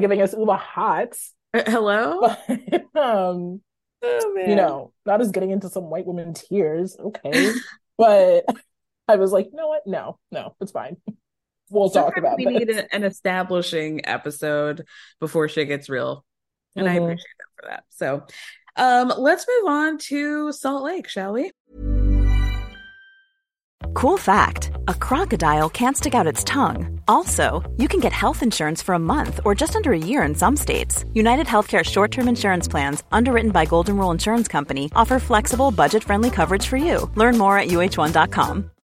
giving us Ubah hots. Hello? But, oh, man. You know, not as getting into some white woman tears. Okay. But I was like, you know what? No, it's fine. We'll talk about it. We need an establishing episode before shit gets real. And I appreciate them for that. So let's move on to Salt Lake, shall we? Cool fact, a crocodile can't stick out its tongue. Also, you can get health insurance for a month or just under a year in some states. United Healthcare short-term insurance plans, underwritten by Golden Rule Insurance Company, offer flexible, budget-friendly coverage for you. Learn more at uh1.com.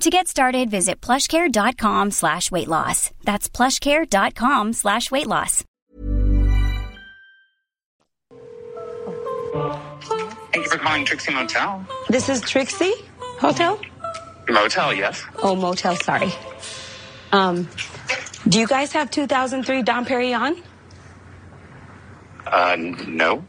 To get started, visit plushcare.com/weightloss. That's plushcare.com/weightloss. Thank you for calling Trixie Motel. This is Trixie Hotel? Motel, yes. Oh, motel, sorry. Do you guys have 2003 Dom Perignon? No.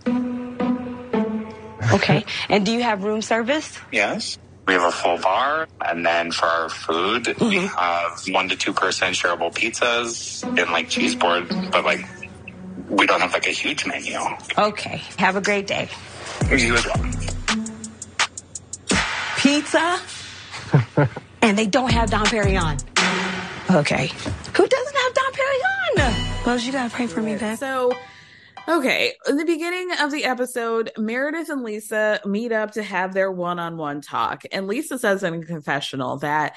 Okay. And do you have room service? Yes. We have a full bar, and then for our food, we have 1 to 2 person shareable pizzas and like cheese board, but like we don't have like a huge menu. Okay. Have a great day. You as well. Pizza, and they don't have Dom Perignon. Okay. Who doesn't have Dom Perignon? Well, you gotta pray for me, Beth. So. Okay, in the beginning of the episode, Meredith and Lisa meet up to have their one-on-one talk. And Lisa says in a confessional that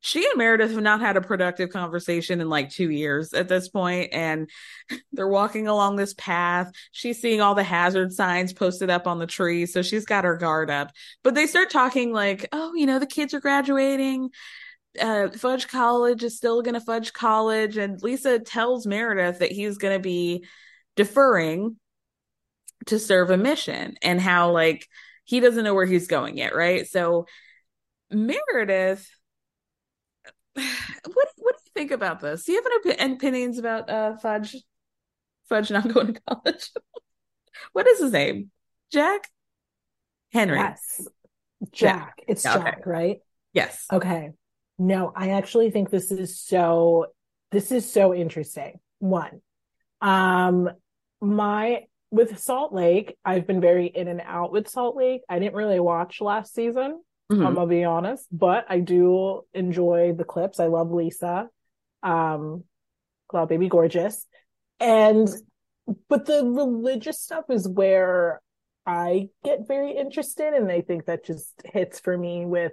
she and Meredith have not had a productive conversation in like 2 years at this point. And they're walking along this path. She's seeing all the hazard signs posted up on the tree. So she's got her guard up. But they start talking like, oh, you know, the kids are graduating. Fudge College is still going to Fudge College. And Lisa tells Meredith that he's going to be deferring to serve a mission and how like he doesn't know where he's going yet, right? So Meredith, what do you think about this? Do you have any opinions about Fudge not going to college? What is his name? Jack? Henry. Yes. Jack. It's okay. Jack, right? Yes. Okay. No, I actually think this is so interesting. One. With Salt Lake, I've been very in and out with Salt Lake. I didn't really watch last season, I'm gonna be honest, but I do enjoy the clips. I love Lisa, Cloud Baby Gorgeous. But the religious stuff is where I get very interested. And I think that just hits for me with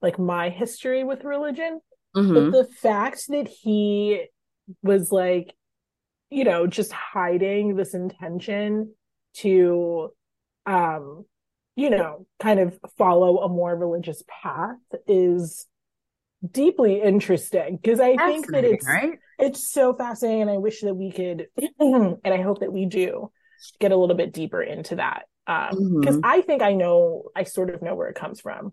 like my history with religion. Mm-hmm. But the fact that he was like, you know, just hiding this intention to, you know, kind of follow a more religious path is deeply interesting, because I think that it's so fascinating, and I wish that we could, and I hope that we do get a little bit deeper into that, because I think I sort of know where it comes from,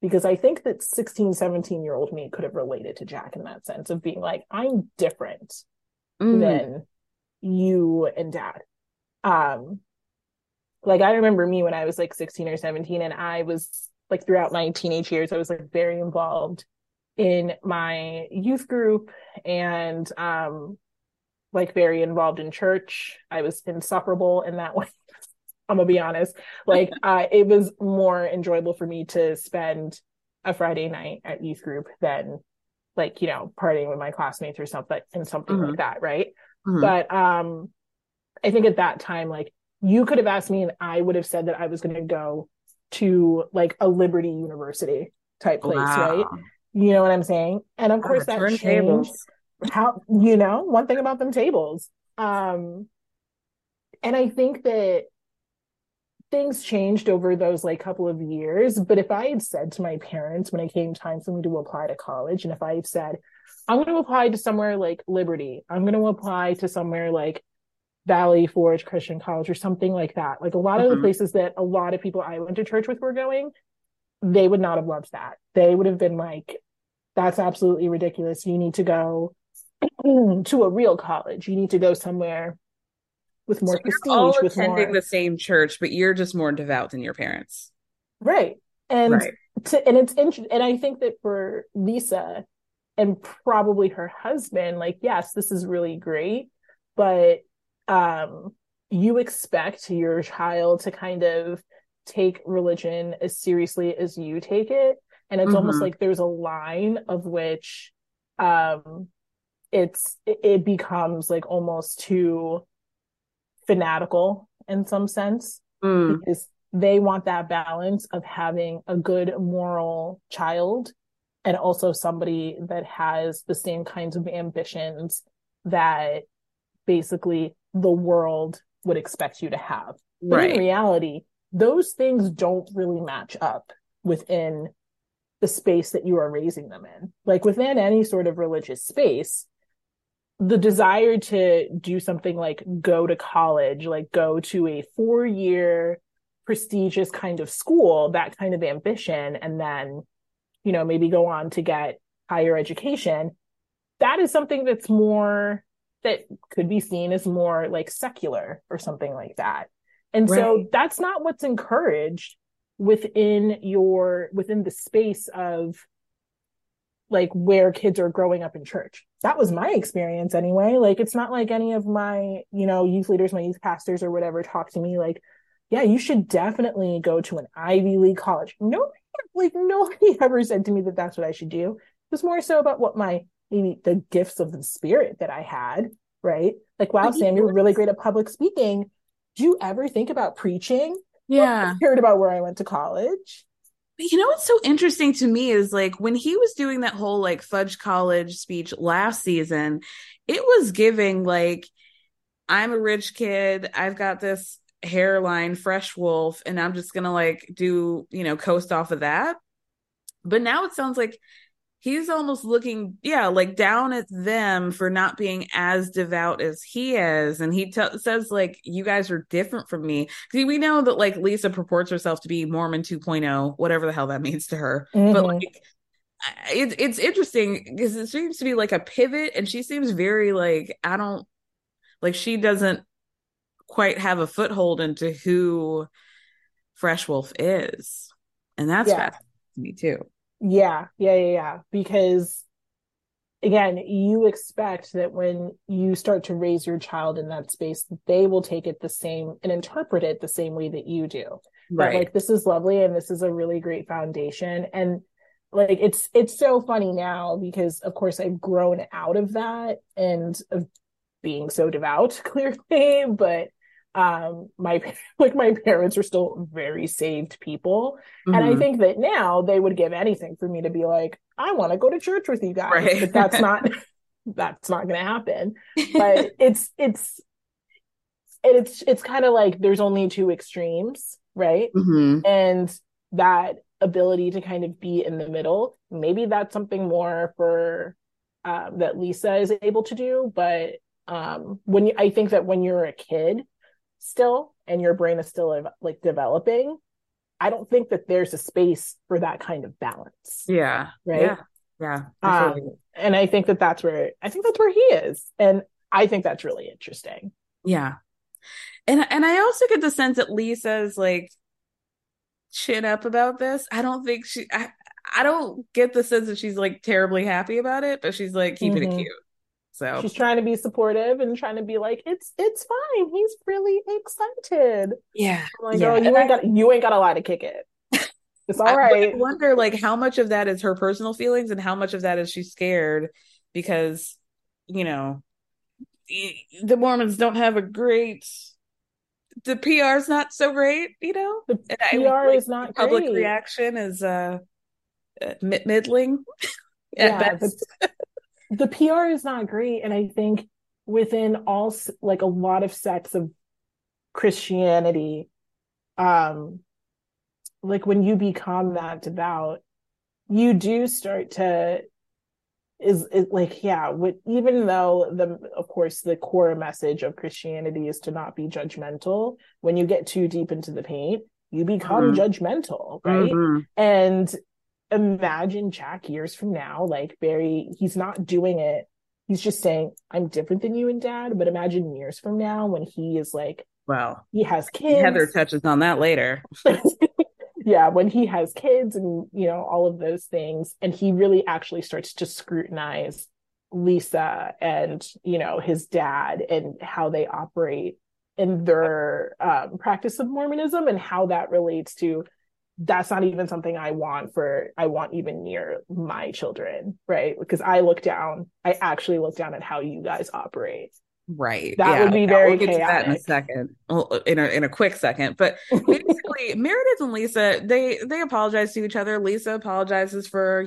because I think that 16, 17-year-old me could have related to Jack in that sense of being like, I'm different than you and Dad. Like I remember me when I was like 16 or 17, and I was like throughout my teenage years I was like very involved in my youth group and like very involved in church. I was insufferable in that way. I'm gonna be honest, like it was more enjoyable for me to spend a Friday night at youth group than like, you know, partying with my classmates or something and something like that, right? But I think at that time, like, you could have asked me and I would have said that I was going to go to like a Liberty University type place, right? You know what I'm saying? And of course that changed how, you know, one thing about them tables. And I think that things changed over those like couple of years. But if I had said to my parents when it came time for me to apply to college, and if I had said, I'm going to apply to somewhere like Liberty, I'm going to apply to somewhere like Valley Forge Christian College or something like that, like a lot of the places that a lot of people I went to church with were going, they would not have loved that. They would have been like, that's absolutely ridiculous. You need to go to a real college. You need to go somewhere with more prestige. You're all attending the same church, but you're just more devout than your parents, right? And it's interesting. And I think that for Lisa and probably her husband, like, yes, this is really great, but you expect your child to kind of take religion as seriously as you take it, and it's almost like there's a line of which it becomes like almost too fanatical in some sense, because they want that balance of having a good moral child and also somebody that has the same kinds of ambitions that basically the world would expect you to have. But right. In reality, those things don't really match up within the space that you are raising them in. Like within any sort of religious space, the desire to do something like go to college, like go to a 4-year prestigious kind of school, that kind of ambition, and then, you know, maybe go on to get higher education, that is something that's more, that could be seen as more like secular or something like that. And right. So that's not what's encouraged within the space of like where kids are growing up in church. That was my experience anyway. Like, it's not like any of my, you know, youth leaders, my youth pastors or whatever talk to me like, yeah, you should definitely go to an Ivy League college. Nobody ever said to me that that's what I should do. It was more so about what the gifts of the spirit that I had, right? Like, wow, Sam, you're really great at public speaking. Do you ever think about preaching? Yeah. Well, I cared about where I went to college. But you know what's so interesting to me is like when he was doing that whole like Fudge College speech last season, it was giving like, I'm a rich kid, I've got this hairline, fresh wolf, and I'm just gonna like do, you know, coast off of that. But now it sounds like he's almost looking, yeah, like down at them for not being as devout as he is. And he says like, you guys are different from me. See, we know that like Lisa purports herself to be Mormon 2.0, whatever the hell that means to her. Mm-hmm. But like, it's interesting because it seems to be like a pivot, and she seems very like, I don't, like she doesn't quite have a foothold into who Fresh Wolf is. And that's fascinating to me too. Yeah. Because again, you expect that when you start to raise your child in that space, they will take it the same and interpret it the same way that you do. Right. But, like, this is lovely and this is a really great foundation. And like, it's so funny now because of course I've grown out of that and of being so devout, clearly, but my parents are still very saved people. Mm-hmm. And I think that now they would give anything for me to be like, I want to go to church with you guys, right. But that's not going to happen. But it's kind of like, there's only two extremes, right? Mm-hmm. And that ability to kind of be in the middle, maybe that's something more for, that Lisa is able to do. But, I think that when you're a kid, still, and your brain is still like developing, I don't think that there's a space for that kind of balance. Yeah. Right. Yeah. Absolutely. And I think that's where he is, and I think that's really interesting. Yeah. And I also get the sense that Lisa's like chin up about this. I don't think I don't get the sense that she's like terribly happy about it, but she's like keeping it cute. So she's trying to be supportive and trying to be like, it's fine. He's really excited. Yeah. I'm like, yeah. Oh, you ain't got a lie to kick it. It's all right. I wonder like how much of that is her personal feelings and how much of that is she scared because, you know, the Mormons don't have the PR is not so great, you know? The PR is not the public great. Reaction is middling at best. The PR is not great. And I think within all, like a lot of sects of Christianity, like when you become that devout, you do start to, even though of course the core message of Christianity is to not be judgmental, when you get too deep into the paint, you become judgmental, right? Mm-hmm. And imagine Jack years from now, like Barry, he's not doing it. He's just saying, I'm different than you and dad. But imagine years from now when he is like, well, he has kids. Heather touches on that later. Yeah. When he has kids and, you know, all of those things. And he really actually starts to scrutinize Lisa and, you know, his dad and how they operate in their practice of Mormonism and how that relates to that's not even something I want even near my children, right? Because I actually look down at how you guys operate. Right. That would be very chaotic. We'll get to that in a second, in a quick second. But basically, Meredith and Lisa, they apologize to each other. Lisa apologizes for,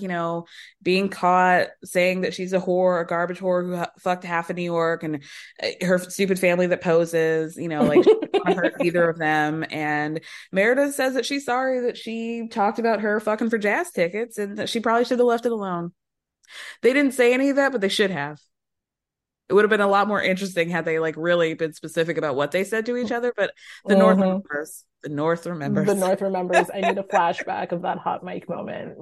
being caught saying that she's a whore, a garbage whore who fucked half of New York, and her stupid family that poses, she didn't hurt either of them. And Meredith says that she's sorry that she talked about her fucking for jazz tickets and that she probably should have left it alone. They didn't say any of that, but they should have. It would have been a lot more interesting had they really been specific about what they said to each other. But the North remembers. The North remembers. The North remembers. I need a flashback of that hot mic moment.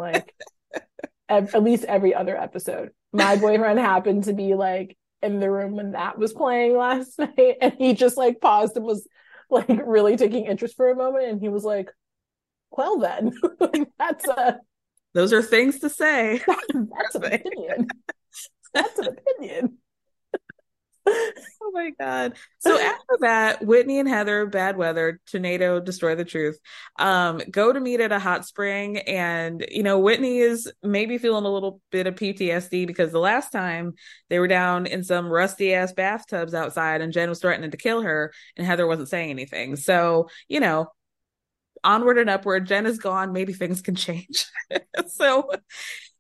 At least every other episode. My boyfriend happened to be in the room when that was playing last night. And he just paused and was really taking interest for a moment. And he was like, well then, those are things to say. That's an opinion. That's an opinion. Oh my God. So after that, Whitney and Heather, bad weather, tornado, destroy the truth, go to meet at a hot spring. And, Whitney is maybe feeling a little bit of PTSD because the last time they were down in some rusty ass bathtubs outside and Jen was threatening to kill her and Heather wasn't saying anything. So, onward and upward, Jen is gone. Maybe things can change. So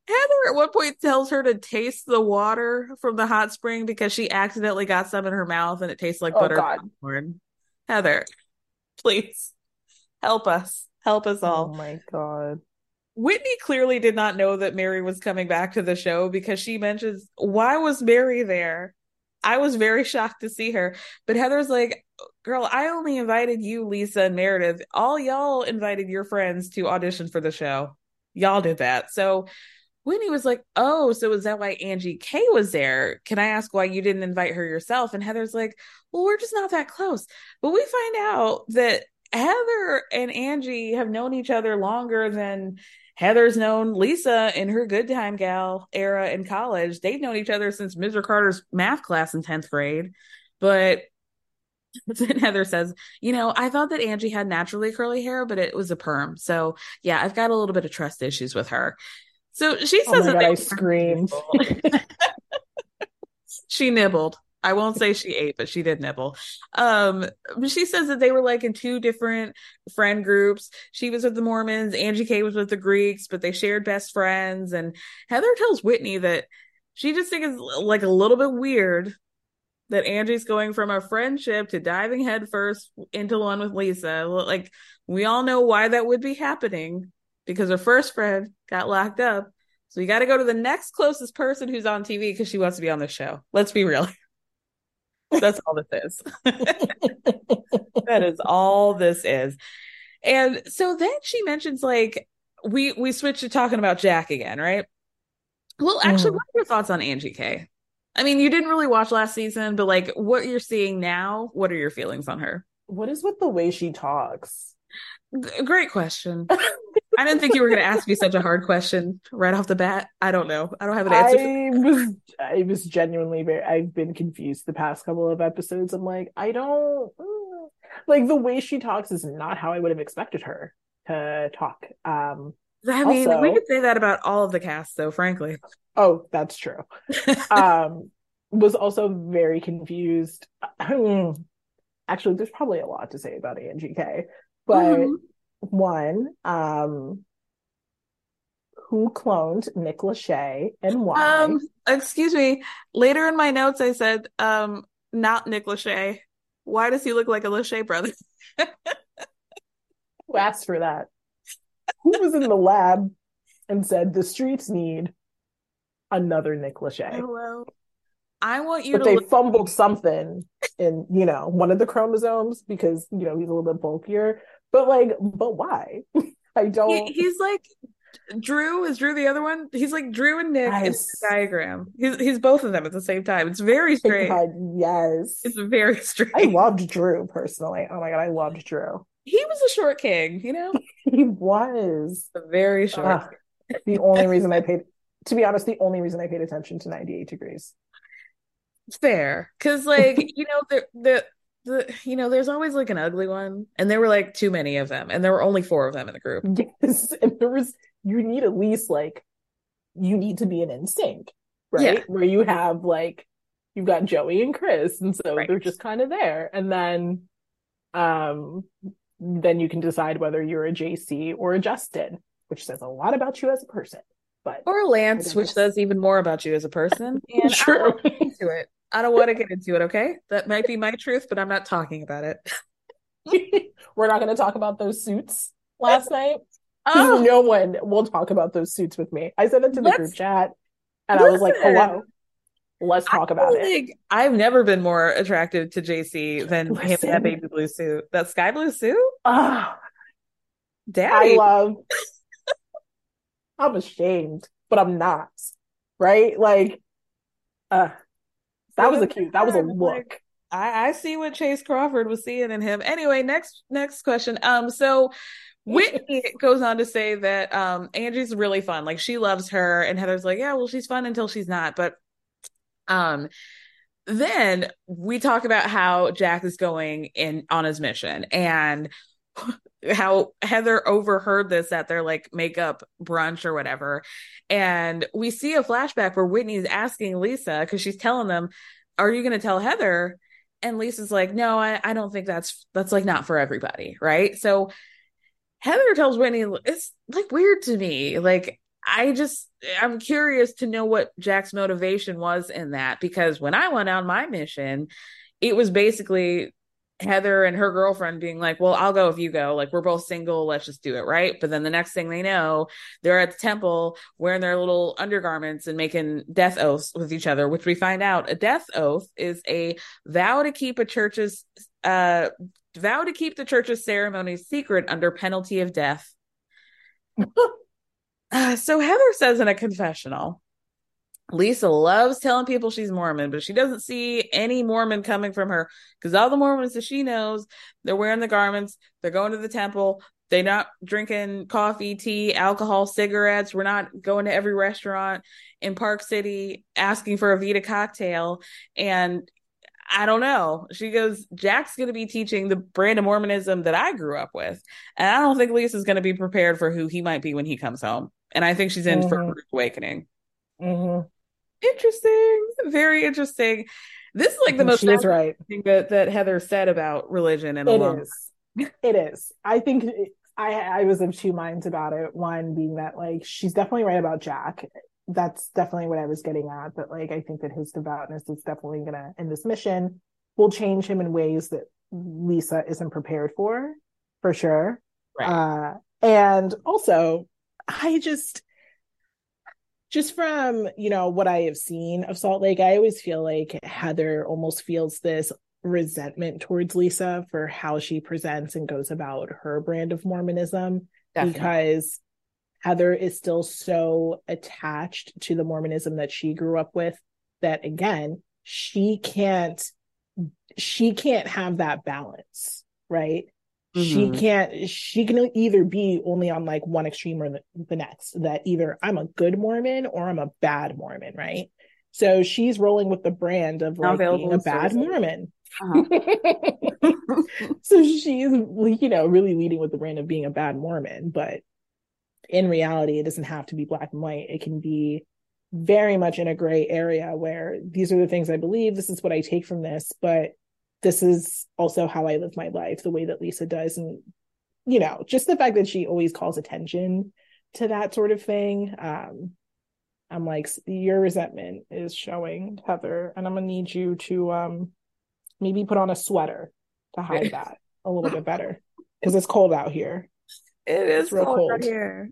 Heather at one point tells her to taste the water from the hot spring because she accidentally got some in her mouth and it tastes like butter popcorn. Heather, please help us. Help us all. Oh my God. Whitney clearly did not know that Mary was coming back to the show because she mentions, why was Mary there? I was very shocked to see her. But Heather's like, girl, I only invited you, Lisa and Meredith. All y'all invited your friends to audition for the show. Y'all did that. So Whitney was like, oh, so is that why Angie K was there? Can I ask why you didn't invite her yourself? And Heather's like, well, we're just not that close. But we find out that Heather and Angie have known each other longer than Heather's known Lisa in her good time gal era in college. They've known each other since Mr. Carter's math class in 10th grade. But then Heather says, I thought that Angie had naturally curly hair, but it was a perm. So yeah, I've got a little bit of trust issues with her. So she says that I screamed. She nibbled. I won't say she ate, but she did nibble. She says that they were in two different friend groups. She was with the Mormons. Angie K was with the Greeks, but they shared best friends. And Heather tells Whitney that she just thinks it's a little bit weird that Angie's going from a friendship to diving headfirst into one with Lisa. We all know why that would be happening. Because her first friend got locked up. So you got to go to the next closest person who's on TV because she wants to be on the show. Let's be real. That's all this is. That is all this is. And so then she mentions, we switched to talking about Jack again, right? Well, actually, what are your thoughts on Angie K? I mean, you didn't really watch last season, but what you're seeing now, what are your feelings on her? What is with the way she talks? Great question. I didn't think you were going to ask me such a hard question right off the bat. I don't know. I don't have an answer. I was genuinely very, I've been confused the past couple of episodes. I'm the way she talks is not how I would have expected her to talk. We could say that about all of the cast though, frankly. Oh, that's true. Was also very confused. Actually, there's probably a lot to say about Angie K, but one, who cloned Nick Lachey and why? Excuse me. Later in my notes, I said, not Nick Lachey. Why does he look like a Lachey brother? Who asked for that? Who was in the lab and said the streets need another Nick Lachey? Hello. I want you. But they fumbled something in one of the chromosomes because he's a little bit bulkier. But but why? I don't. He's like Drew. Is Drew the other one? He's like Drew and Nick in the diagram. He's both of them at the same time. It's very strange. God, yes, it's very strange. I loved Drew personally. Oh my God, I loved Drew. He was a short king. He was a very short. King. The only reason I paid, to be honest, the only reason I paid attention to 98 Degrees. Fair, because the you know, there's always like an ugly one, and there were like too many of them, and there were only four of them in the group. Yes, and there was, you need at least like, you need to be an NSYNC, right? Yeah. Where you have like, you've got Joey and Chris, and so right. They're just kind of there, and then you can decide whether you're a JC or a Justin, which says a lot about you as a person, but or Lance, which says even more about you as a person. And sure. I don't want to get into it, okay? That might be my truth, but I'm not talking about it. We're not going to talk about those suits last night. Oh. No one will talk about those suits with me. I said that to the group chat, and listen. I was like, hello, let's talk about it. I've never been more attracted to JC than him in that baby blue suit. That sky blue suit? Oh, daddy. I love... I'm ashamed, but I'm not. Right? Like, that was a look. Like, I see what Chase Crawford was seeing in him. Anyway, next question. So Whitney goes on to say that Angie's really fun. Like, she loves her, and Heather's like, yeah, well, she's fun until she's not. But then we talk about how Jack is going in on his mission, and how Heather overheard this at their like makeup brunch or whatever. And we see a flashback where Whitney's asking Lisa, because she's telling them, are you going to tell Heather? And Lisa's like, no, I don't think that's like not for everybody. Right. So Heather tells Whitney, it's like weird to me. Like, I'm curious to know what Jack's motivation was in that, because when I went on my mission, it was basically Heather and her girlfriend being like, well, I'll go if you go, like, we're both single, let's just do it, right? But then the next thing they know, they're at the temple wearing their little undergarments and making death oaths with each other, which we find out a death oath is a vow to keep the church's ceremony secret under penalty of death. So Heather says in a confessional, Lisa loves telling people she's Mormon, but she doesn't see any Mormon coming from her, because all the Mormons that she knows, they're wearing the garments, they're going to the temple, they're not drinking coffee, tea, alcohol, cigarettes, we're not going to every restaurant in Park City asking for a Vita cocktail. And I don't know. She goes, Jack's going to be teaching the brand of Mormonism that I grew up with, and I don't think Lisa's going to be prepared for who he might be when he comes home. And I think she's in for an awakening. Mm-hmm. Interesting, very interesting. This is like the most fascinating thing that Heather said about religion in a long time. It is. I think I was of two minds about it. One being that like she's definitely right about Jack. That's definitely what I was getting at. But like I think that his devoutness is definitely gonna, in this mission, will change him in ways that Lisa isn't prepared for sure. Right. And also, I just from, you know, what I have seen of Salt Lake, I always feel like Heather almost feels this resentment towards Lisa for how she presents and goes about her brand of Mormonism. Definitely. Because Heather is still so attached to the Mormonism that she grew up with that, again, she can't have that balance, right? Mm-hmm. She can either be only on like one extreme or the next, that either I'm a good Mormon or I'm a bad Mormon. Right. So she's rolling with the brand of like being a bad Mormon. So she's, you know, really leading with the brand of being a bad Mormon, but in reality, it doesn't have to be black and white. It can be very much in a gray area where these are the things I believe, this is what I take from this, but this is also how I live my life, the way that Lisa does. And, you know, just the fact that she always calls attention to that sort of thing. I'm like, your resentment is showing, Heather, and I'm going to need you to maybe put on a sweater to hide that a little bit better, because it's cold out here. It's real cold out here.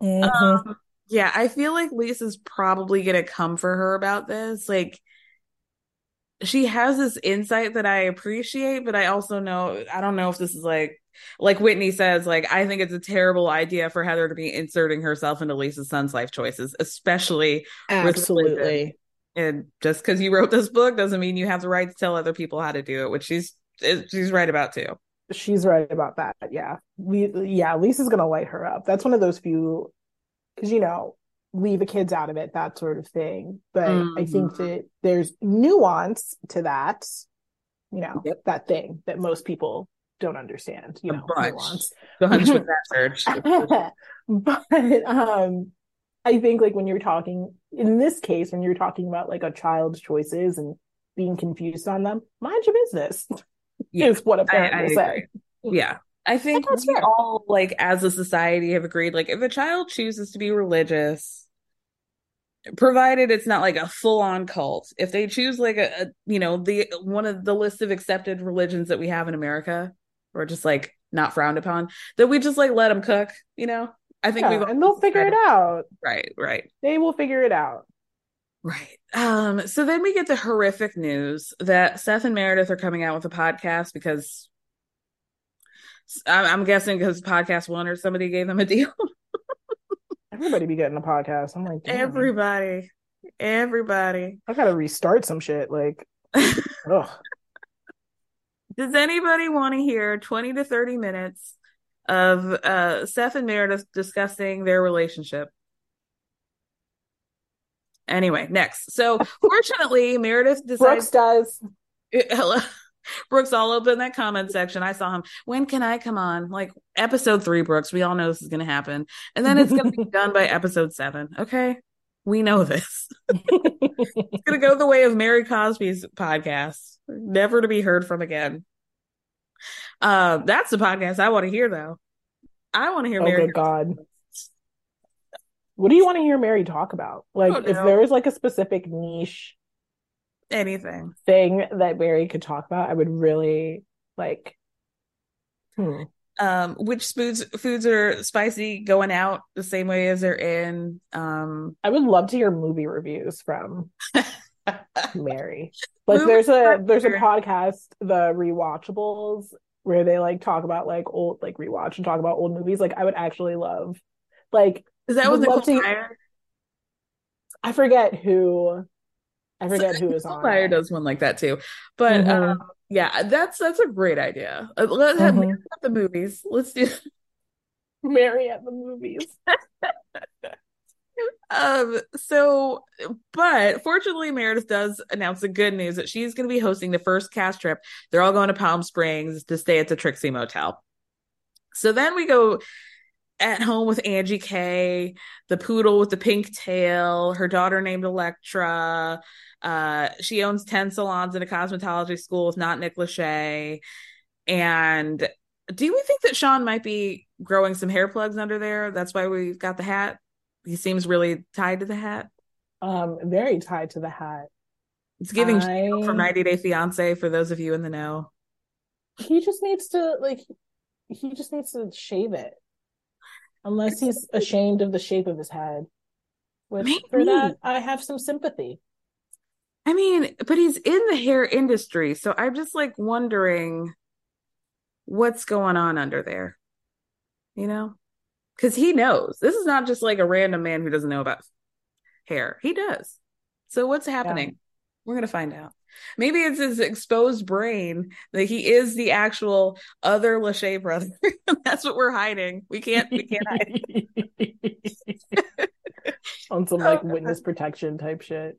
Mm-hmm. Yeah, I feel like Lisa's probably going to come for her about this. Like, she has this insight that I appreciate, but I also know, I don't know if this is like Whitney says, like, I think it's a terrible idea for Heather to be inserting herself into Lisa's son's life choices, especially. Absolutely. And just because you wrote this book doesn't mean you have the right to tell other people how to do it, which she's right about too. She's right about that. Yeah. Lisa's going to light her up. That's one of those few, because, you know, leave the kids out of it, that sort of thing. But I think that there's nuance to that, you know, that thing that most people don't understand, you know, nuance. The hunch with that search. But I think like when you're talking, in this case, when you're talking about like a child's choices and being confused on them, mind your business is what a parent will say. Yeah. I think we all, like, as a society have agreed, like, if a child chooses to be religious, provided it's not like a full-on cult, if they choose like a you know, the one of the list of accepted religions that we have in America, or just like not frowned upon, that we just like let them cook, you know? I think we and they'll figure it out. Right. They will figure it out. Right. So then we get the horrific news that Seth and Meredith are coming out with a podcast because I'm guessing because Podcast One or somebody gave them a deal. Everybody be getting a podcast. I'm like, damn. Everybody. I gotta restart some shit. Like, ugh. Does anybody want to hear 20 to 30 minutes of Seth and Meredith discussing their relationship? Anyway, next. So fortunately, Meredith decides. Brooks does. Hello. Brooks all up in that comment section. I saw him. When can I come on? Like episode 3, Brooks. We all know this is going to happen. And then it's going to be done by episode 7. Okay. We know this. It's going to go the way of Mary Cosby's podcast. Never to be heard from again. That's the podcast I want to hear though. I want to hear Mary. Oh, good God. What do you want to hear Mary talk about? Like if there was like a specific niche anything thing that Mary could talk about, I would really like. Which foods are spicy going out the same way as they're in? I would love to hear movie reviews from Mary. Like there's a podcast, The Rewatchables, where they like talk about like old, like rewatch and talk about old movies. Like I would actually love, like, is that what the I forget who is on. Fire does one like that too, but yeah, that's a great idea. Let's have Mary at the movies. Let's do Mary at the movies. So, but fortunately, Meredith does announce the good news that she's going to be hosting the first cast trip. They're all going to Palm Springs to stay at the Trixie Motel. So then we go at home with Angie K, the poodle with the pink tail, her daughter named Elektra. She owns 10 salons and a cosmetology school with Not Nick Lachey. And do we think that Sean might be growing some hair plugs under there? That's why we've got the hat. He seems really tied to the hat. Very tied to the hat. It's giving from 90 Day Fiance for those of you in the know. He just needs to shave it. Unless he's ashamed of the shape of his head. Which for that, I have some sympathy. I mean, but he's in the hair industry. So I'm just like wondering what's going on under there, you know? Because he knows. This is not just like a random man who doesn't know about hair. He does. So what's happening? Yeah. We're going to find out. Maybe it's his exposed brain that he is the actual other Lachey brother. That's what we're hiding. We can't hide. On some like witness protection type shit.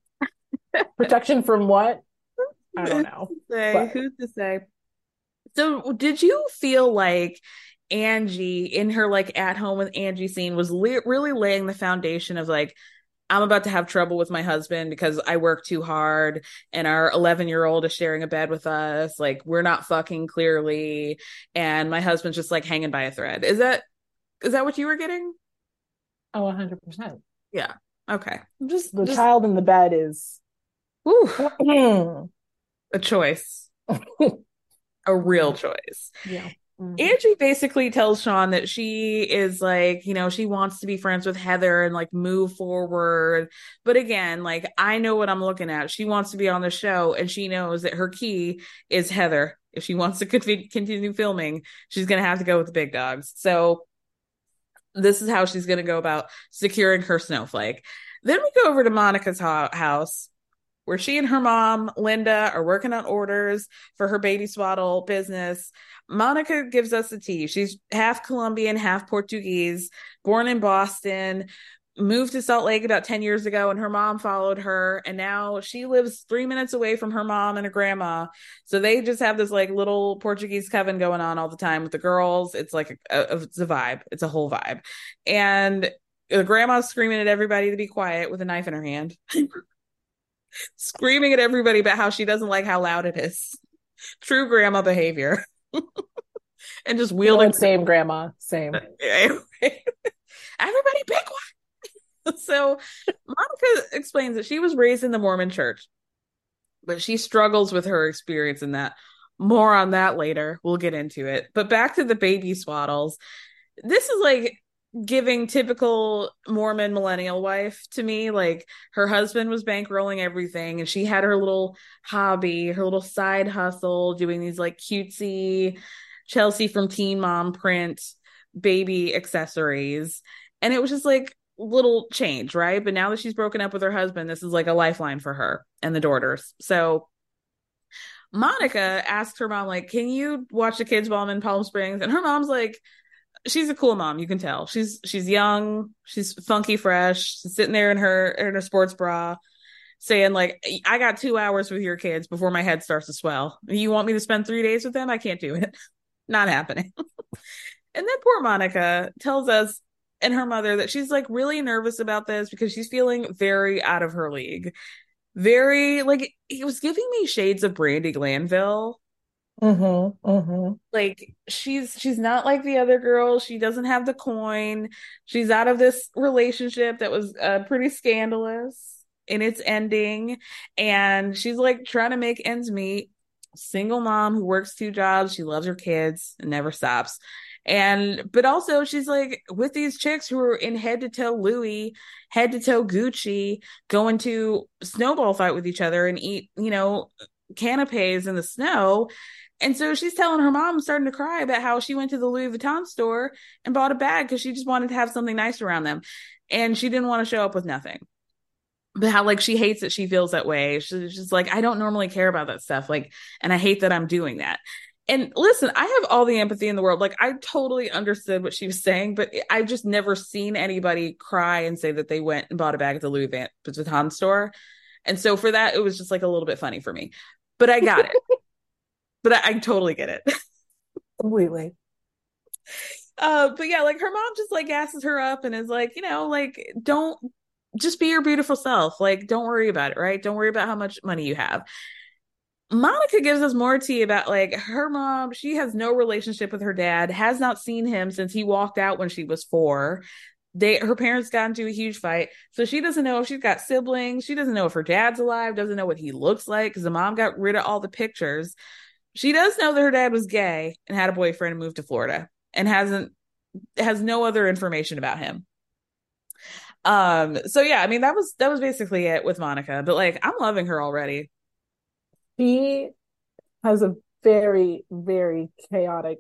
Protection from what? I don't know. Who's to say? So did you feel like Angie in her like at home with Angie scene was really laying the foundation of like, I'm about to have trouble with my husband because I work too hard and our 11-year-old is sharing a bed with us. Like we're not fucking clearly. And my husband's just like hanging by a thread. Is that what you were getting? Oh, 100%. Yeah. Okay. The child in the bed is a choice, a real choice. Yeah. Mm-hmm. Angie basically tells Sean that she is like, you know, she wants to be friends with Heather and like move forward. But again, like I know what I'm looking at. She wants to be on the show and she knows that her key is Heather. If she wants to continue filming, she's going to have to go with the big dogs. So this is how she's going to go about securing her snowflake. Then we go over to Monica's house, where she and her mom, Linda, are working on orders for her baby swaddle business. Monica gives us the tea. She's half Colombian, half Portuguese, born in Boston, moved to Salt Lake about 10 years ago and her mom followed her. And now she lives 3 minutes away from her mom and her grandma. So they just have this like little Portuguese coven going on all the time with the girls. It's like it's a vibe. It's a whole vibe. And the grandma's screaming at everybody to be quiet with a knife in her hand, screaming at everybody about how she doesn't like how loud it is. True grandma behavior. And just wielding. Same grandma. Same. Everybody pick one. So Monica explains that she was raised in the Mormon church, but she struggles with her experience in that. More on that later. We'll get into it. But back to the baby swaddles. This is like giving typical Mormon millennial wife to me. Like her husband was bankrolling everything and she had her little hobby, her little side hustle, doing these like cutesy Chelsea from Teen Mom print baby accessories. And it was just like little change, right? But now that she's broken up with her husband, this is like a lifeline for her and the daughters. So Monica asked her mom, like, can you watch the kids while I'm in Palm Springs? And her mom's like, she's a cool mom. You can tell she's young. She's funky, fresh. She's sitting there in her sports bra saying like, I got 2 hours with your kids before my head starts to swell. You want me to spend 3 days with them? I can't do it. Not happening. And then poor Monica tells us and her mother that she's like really nervous about this because she's feeling very out of her league. Very like, it was giving me shades of Brandy Glanville. Mm-hmm, mm-hmm. Like she's not like the other girls. She doesn't have the coin. She's out of this relationship that was pretty scandalous in its ending. And she's like trying to make ends meet. Single mom who works 2 jobs. She loves her kids and never stops. But also she's like with these chicks who are in head to toe Louis, head to toe Gucci, going to snowball fight with each other and eat, canapes in the snow. And so she's telling her mom, starting to cry, about how she went to the Louis Vuitton store and bought a bag because she just wanted to have something nice around them. And she didn't want to show up with nothing. But how like she hates that she feels that way. She's just like, I don't normally care about that stuff. Like, and I hate that I'm doing that. And listen, I have all the empathy in the world. Like, I totally understood what she was saying, but I've just never seen anybody cry and say that they went and bought a bag at the Louis Vuitton store. And so for that, it was just like a little bit funny for me. But I got it. But I totally get it. Completely. But yeah, like her mom just like gasses her up and is like, don't just be your beautiful self. Like, don't worry about it, right? Don't worry about how much money you have. Monica gives us more tea about like her mom. She has no relationship with her dad, has not seen him since he walked out when she was 4. Her parents got into a huge fight. So she doesn't know if she's got siblings. She doesn't know if her dad's alive, doesn't know what he looks like because the mom got rid of all the pictures. She does know that her dad was gay and had a boyfriend and moved to Florida and has no other information about him. So yeah, I mean, that was basically it with Monica, but like, I'm loving her already. She has a very, very chaotic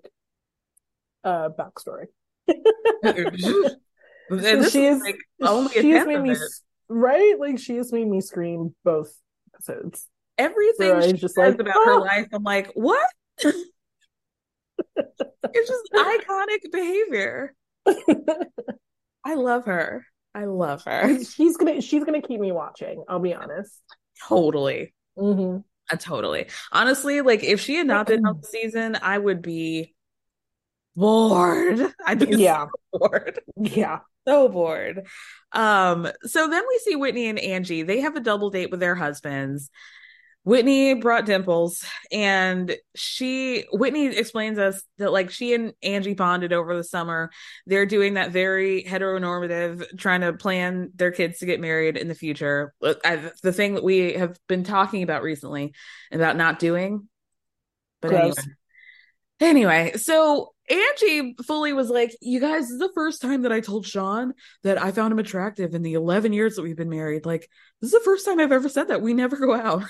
backstory. She has made me scream both episodes. Everything so she just says like, about her life, I'm like, what? It's just iconic behavior. I love her. I love her. She's gonna keep me watching. I'll be honest. Totally. Mm-hmm. Totally. Honestly, like if she had not been on the season, I would be bored. So bored. Yeah. So bored. So then we see Whitney and Angie. They have a double date with their husbands. Whitney brought dimples and Whitney explains us that like she and Angie bonded over the summer. They're doing that very heteronormative, trying to plan their kids to get married in the future. The thing that we have been talking about recently about not doing. But anyway, so Angie fully was like, you guys, this is the first time that I told Sean that I found him attractive in the 11 years that we've been married. Like, this is the first time I've ever said that. We never go out.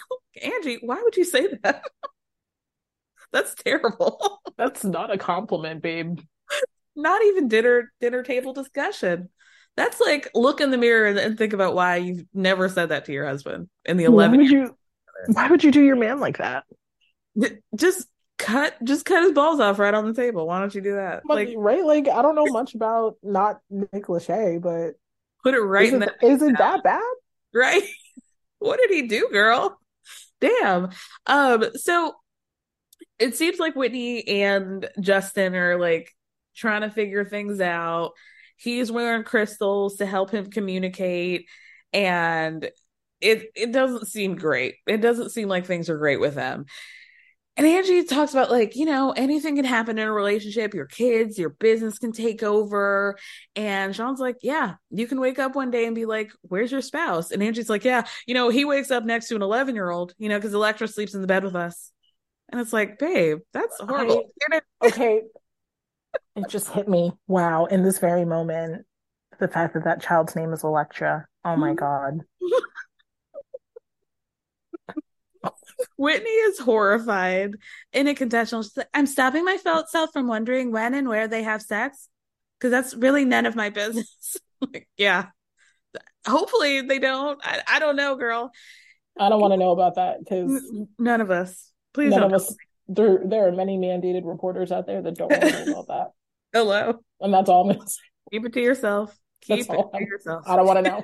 Angie, why would you say that? That's terrible. That's not a compliment, babe. Not even dinner table discussion. That's like, look in the mirror and think about why you've never said that to your husband in the 11 years. Why would you do your man like that? Just cut his balls off right on the table. Why don't you do that? Like, right? Like, I don't know much about not Nick Lachey, but Put it right in the Isn't that bad? Right? What did he do, girl? Damn. So it seems like Whitney and Justin are like trying to figure things out. He's wearing crystals to help him communicate, and it doesn't seem great. It doesn't seem like things are great with them. And Angie talks about, like, you know, anything can happen in a relationship. Your kids, your business can take over. And Sean's like, yeah, you can wake up one day and be like, where's your spouse? And Angie's like, yeah, you know, he wakes up next to an 11-year-old, you know, because Elektra sleeps in the bed with us. And it's like, babe, that's horrible. Okay. It just hit me. Wow. In this very moment, the fact that that child's name is Elektra. Oh, my God. Whitney is horrified in a confessional. She's like, I'm stopping my felt self from wondering when and where they have sex, because that's really none of my business. Like, yeah. Hopefully they don't. I don't know, girl. I don't want to know about that, because none of us. Please don't. There are many mandated reporters out there that don't want to know about that. Hello. And that's all I'm going to say. Keep it to yourself. Keep it to yourself. I don't want to know.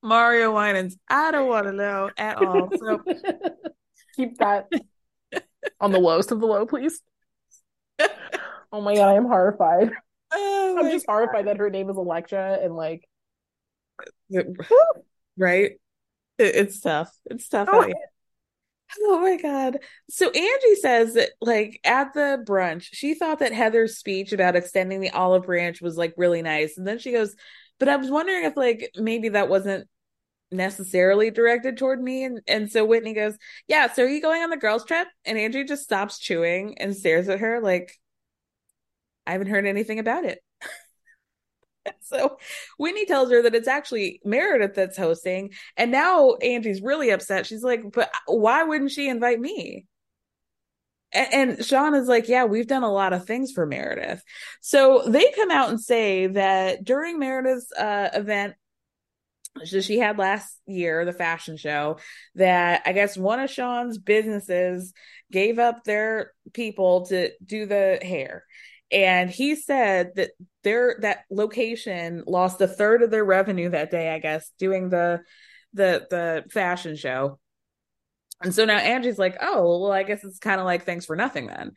Mario Winans, I don't want to know at all. So keep that on the lowest of the low, please. Oh my God, I am horrified. I'm just horrified that her name is Elektra, and like, right? It's tough. It's tough. Oh my God. So Angie says that, like, at the brunch, she thought that Heather's speech about extending the olive branch was like really nice, and then she goes, but I was wondering if, like, maybe that wasn't necessarily directed toward me. And so Whitney goes, yeah, so are you going on the girls' trip? And Angie just stops chewing and stares at her like, I haven't heard anything about it. So Whitney tells her that it's actually Meredith that's hosting. And now Angie's really upset. She's like, but why wouldn't she invite me? And Sean is like, yeah, we've done a lot of things for Meredith. So they come out and say that during Meredith's event she had last year, the fashion show, that I guess one of Sean's businesses gave up their people to do the hair. And he said that that location lost a third of their revenue that day, I guess, doing the fashion show. And so now Angie's like, oh, well, I guess it's kind of like thanks for nothing then.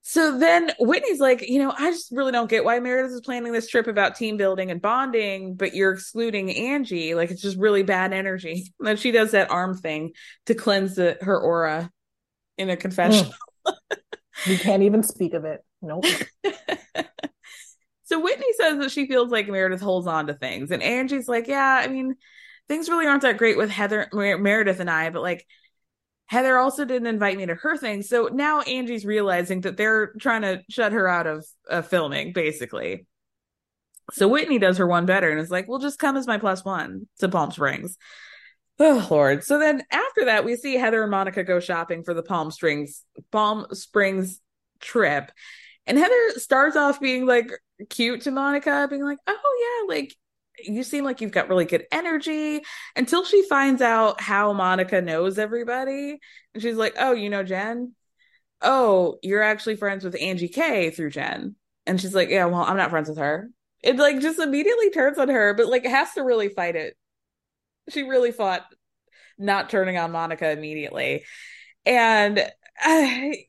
So then Whitney's like, you know, I just really don't get why Meredith is planning this trip about team building and bonding, but you're excluding Angie. Like, it's just really bad energy. And then she does that arm thing to cleanse her aura in a confessional. You can't even speak of it. Nope. So Whitney says that she feels like Meredith holds on to things. And Angie's like, yeah, I mean, things really aren't that great with Heather, Meredith and I, but like Heather also didn't invite me to her thing. So now Angie's realizing that they're trying to shut her out of filming, basically. So Whitney does her one better and is like, well, just come as my +1 to Palm Springs. Oh, Lord. So then after that, we see Heather and Monica go shopping for the Palm Springs trip. And Heather starts off being like cute to Monica, being like, oh, yeah, like, you seem like you've got really good energy, until she finds out how Monica knows everybody. And she's like, oh, you know, Jen? Oh, you're actually friends with Angie K through Jen. And she's like, yeah, well, I'm not friends with her. It like just immediately turns on her, but like has to really fight it. She really fought not turning on Monica immediately. And I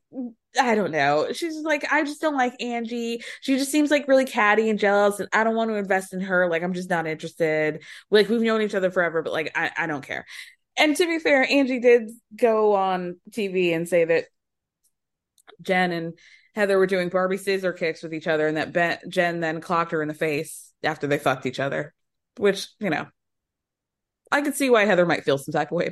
don't know. She's like, I just don't like Angie. She just seems like really catty and jealous, and I don't want to invest in her. Like, I'm just not interested. Like, we've known each other forever, but like, I don't care. And to be fair, Angie did go on TV and say that Jen and Heather were doing Barbie scissor kicks with each other, and that Jen then clocked her in the face after they fucked each other, which, you know, I could see why Heather might feel some type of way.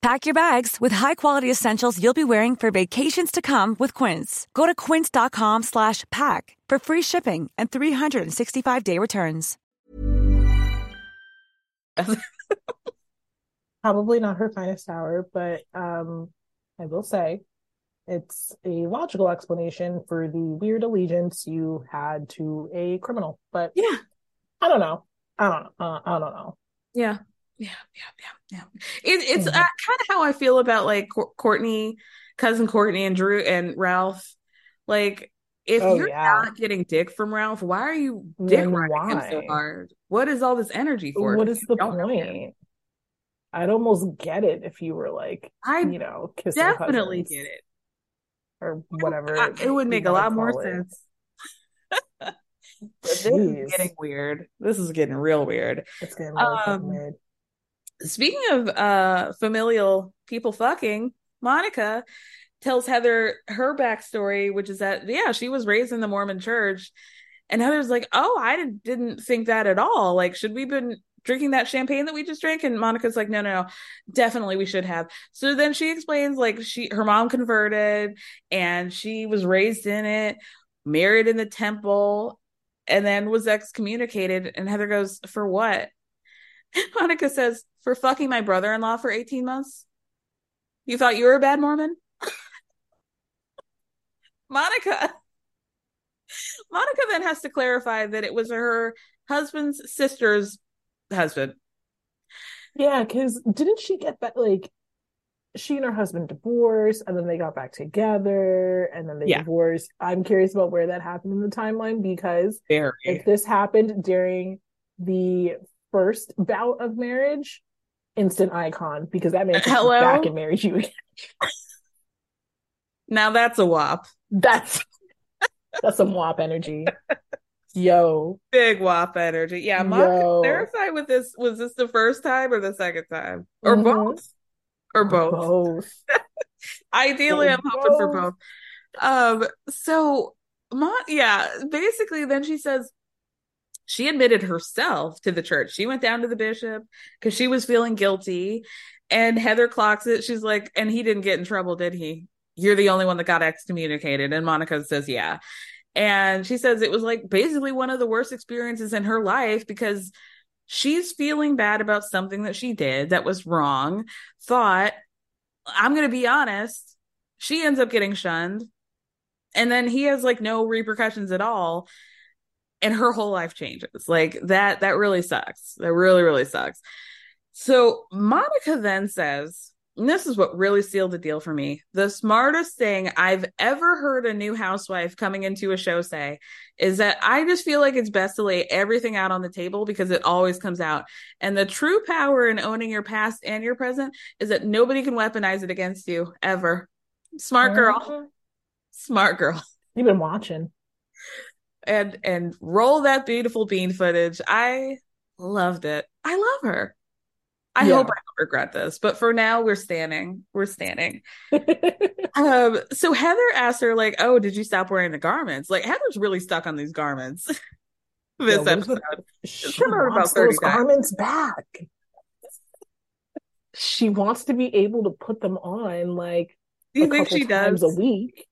Pack your bags with high-quality essentials you'll be wearing for vacations to come with Quince. Go to quince.com/pack for free shipping and 365-day returns. Probably not her finest hour, but I will say it's a logical explanation for the weird allegiance you had to a criminal. But yeah, I don't know. Yeah. It's kind of how I feel about like cousin Courtney and Drew and Ralph. Like, if not getting dick from Ralph, why are you dick riding him so hard? What is all this energy for? What is the point? I'd almost get it if you were like, kissing definitely get it or whatever. It would make a lot more sense. But this is getting weird. This is getting real weird. It's getting really weird. Speaking of familial people fucking, Monica tells Heather her backstory, which is that she was raised in the Mormon church, and Heather's like, "Oh, I didn't think that at all. Like, should we been drinking that champagne that we just drank?" And Monica's like, no, definitely we should have. So then she explains like her mom converted and she was raised in it, married in the temple, and then was excommunicated. And Heather goes, "For what?" Monica says, "For fucking my brother-in-law for 18 months. You thought you were a bad Mormon?" Monica then has to clarify that it was her husband's sister's husband. Yeah, because didn't she get back, like, she and her husband divorced, and then they got back together, and then they divorced. I'm curious about where that happened in the timeline, because if this happened during the first bout of marriage, instant icon, because that man comes back and marries you again. Now that's a wop. That's some wop energy. Yo, big wop energy. Yeah, Mom, clarify with this. Was this the first time or the second time, or both? Or both. Ideally, I'm hoping for both. So, basically, then she says she admitted herself to the church. She went down to the bishop because she was feeling guilty. And Heather clocks it. She's like, "And he didn't get in trouble, did he? You're the only one that got excommunicated." And Monica says, "Yeah." And she says it was like basically one of the worst experiences in her life, because she's feeling bad about something that she did that was wrong. Thought, "I'm going to be honest." She ends up getting shunned. And then he has like no repercussions at all. And her whole life changes. Like, that really sucks. That really, really sucks. So Monica then says, and this is what really sealed the deal for me, "The smartest thing I've ever heard a new housewife coming into a show say is that I just feel like it's best to lay everything out on the table, because it always comes out. And the true power in owning your past and your present is that nobody can weaponize it against you, ever." Smart girl. Smart girl. You've been watching. And roll that beautiful bean footage. I loved it. I love her. I hope I don't regret this, but for now, we're standing. So Heather asked her, like, "Oh, did you stop wearing the garments?" Like, Heather's really stuck on these garments. This episode, she wants those garments back. She wants to be able to put them on, like, you think she does a week?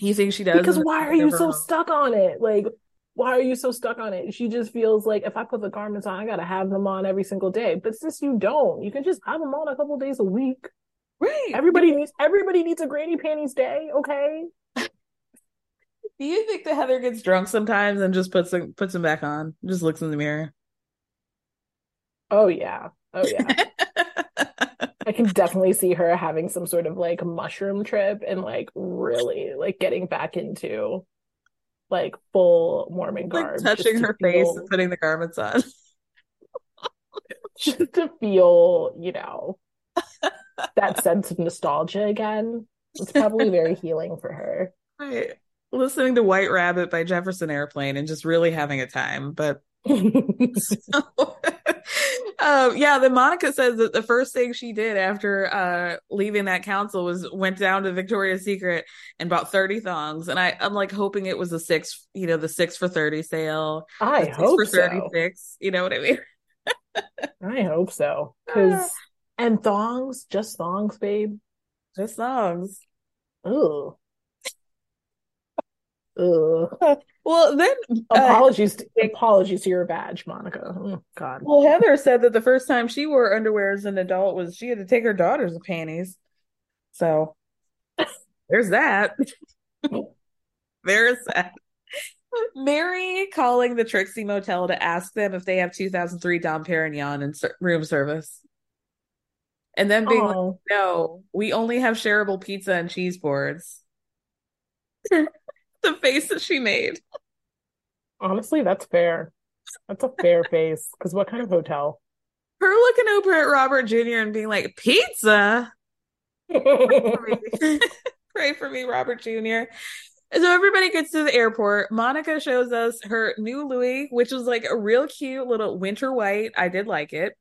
You think she does? Because why are you so stuck on it? Like, why are you so stuck on it? She just feels like, if I put the garments on, I got to have them on every single day. But since you don't, you can just have them on a couple days a week. Right. Everybody needs a granny panties day, okay? Do you think that Heather gets drunk sometimes and just puts them back on? Just looks in the mirror? Oh, yeah. I can definitely see her having some sort of, like, mushroom trip and, like, really, like, getting back into, like, full Mormon garb, like touching her face and putting the garments on just to feel that sense of nostalgia again. It's probably very healing for her. Right, listening to White Rabbit by Jefferson Airplane and just really having a time. But so, Yeah, then Monica says that the first thing she did after leaving that council was went down to Victoria's Secret and bought 30 thongs. And I'm like hoping it was a six, you know, the 6 for $30 sale. I hope for 36, so. You know what I mean? I hope so. And thongs, just thongs, babe. Just thongs. Ooh. Ugh. Well, then apologies to your badge, Monica. Oh, God. Well, Heather said that the first time she wore underwear as an adult was she had to take her daughter's panties. So there's that. There's that. Mary calling the Trixie Motel to ask them if they have 2003 Dom Perignon in room service. And then being like, no, we only have shareable pizza and cheese boards. The face that she made. Honestly, that's fair. That's a fair face. Because what kind of hotel? Her looking over at Robert Jr. and being like, pizza? Pray for me, Robert Jr. And so everybody gets to the airport. Monica shows us her new Louis, which was like a real cute little winter white. I did like it.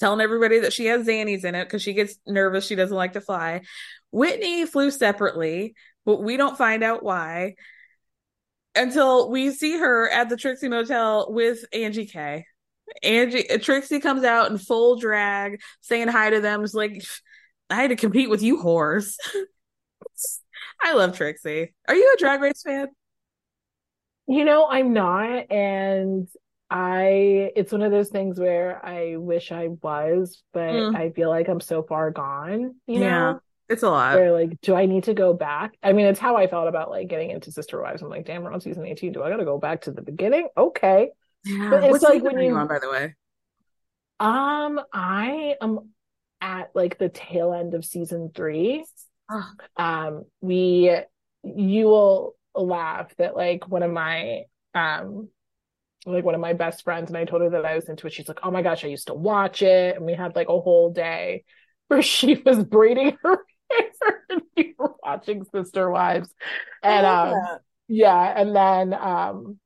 Telling everybody that she has Xannies in it because she gets nervous. She doesn't like to fly. Whitney flew separately, but we don't find out why until we see her at the Trixie Motel with Angie K. Trixie comes out in full drag, saying hi to them. It's like, I had to compete with you whores. I love Trixie. Are you a Drag Race fan? You know, I'm not. And it's one of those things where I wish I was, but I feel like I'm so far gone, you know? It's a lot. They're like, do I need to go back? I mean, it's how I felt about like getting into Sister Wives. I'm like, damn, we're on season 18. Do I got to go back to the beginning? Okay. Yeah. But it's like when you on, by the way. I am at like the tail end of season 3. Oh. You will laugh that like one of my best friends, and I told her that I was into it. She's like, oh my gosh, I used to watch it, and we had like a whole day where she was braiding her. And we were watching Sister Wives, and and then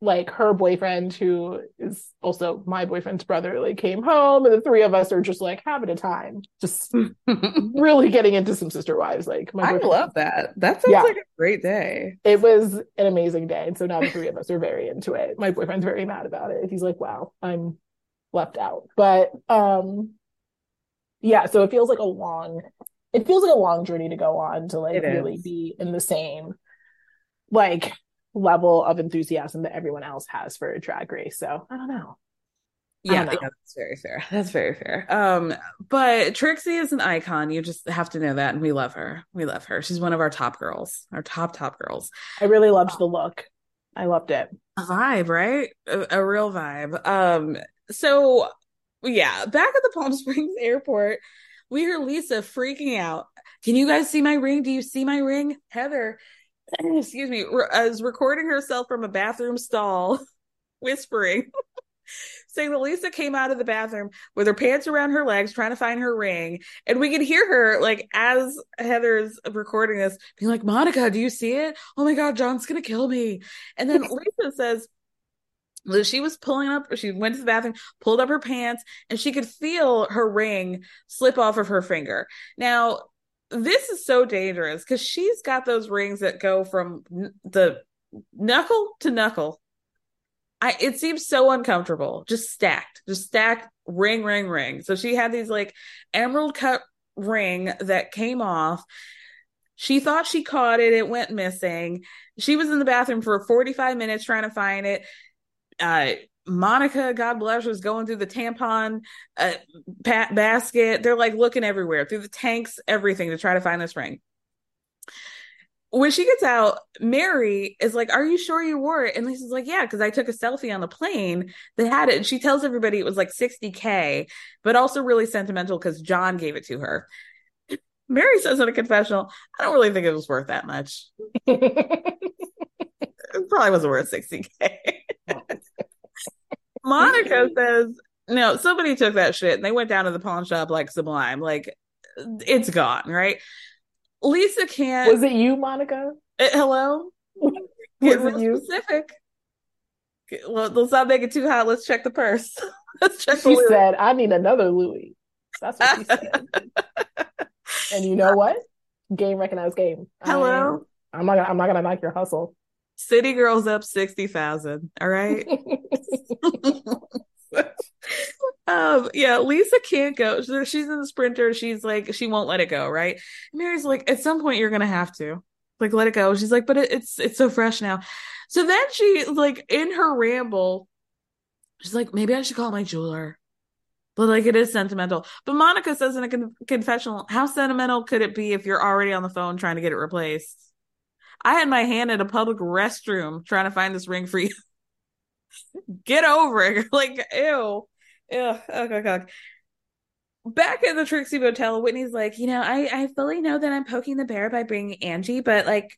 like her boyfriend, who is also my boyfriend's brother, like came home, and the three of us are just like having a time, just really getting into some Sister Wives. Like, my boyfriend. I love that. That sounds like a great day. It was an amazing day, and so now the three of us are very into it. My boyfriend's very mad about it. He's like, "Wow, I'm left out," but yeah, so it feels like a long journey to go on to like really be in the same like level of enthusiasm that everyone else has for a Drag Race. So I don't know. Yeah, that's very fair. That's very fair. But Trixie is an icon. You just have to know that, and we love her. We love her. She's one of our top girls, our top girls. I really loved the look. I loved it. A vibe, right? A real vibe. So. Yeah, back at the Palm Springs airport, we hear Lisa freaking out. Can you guys see my ring? Do you see my ring? Heather, excuse me, is recording herself from a bathroom stall, whispering, saying that Lisa came out of the bathroom with her pants around her legs, trying to find her ring. And we could hear her, like, as Heather's recording this, being like, Monica, do you see it? Oh my God, John's going to kill me. And then Lisa says, she was pulling up, she went to the bathroom, pulled up her pants, and she could feel her ring slip off of her finger. Now, this is so dangerous because she's got those rings that go from the knuckle to knuckle. It seems so uncomfortable, just stacked ring. So she had these like emerald cut ring that came off. She thought she caught it. It went missing. She was in the bathroom for 45 minutes trying to find it. Monica, God bless, was going through the tampon basket. They're like looking everywhere, through the tanks, everything, to try to find this ring. When she gets out, Mary is like, are you sure you wore it? And Lisa's like, yeah, because I took a selfie on the plane that had it. And she tells everybody it was like $60,000, but also really sentimental because John gave it to her. Mary says in a confessional, I don't really think it was worth that much. It probably wasn't worth $60,000. Monica says, no, somebody took that shit and they went down to the pawn shop like Sublime. Like, it's gone, right? Lisa can't. Was it you, Monica? Hello? Was it you? Specific. Let's not make it too hot. Let's check the purse. Let's check. She said, I need another Louis. That's what she said. And you know what? Game recognized game. Hello. I'm not gonna knock your hustle. City girls up 60,000. All right. Yeah, Lisa can't go. She's in the sprinter. She's like, she won't let it go, right? Mary's like, at some point you're gonna have to like let it go. She's like, but it's so fresh now. So then she, like, in her ramble, she's like, maybe I should call my jeweler. But, like, it is sentimental. But Monica says in a confessional, how sentimental could it be if you're already on the phone trying to get it replaced? I had my hand at a public restroom trying to find this ring for you. Get over it. Like, ew. Ew. Okay. Back at the Trixie Motel, Whitney's like, you know, I fully know that I'm poking the bear by bringing Angie, but, like,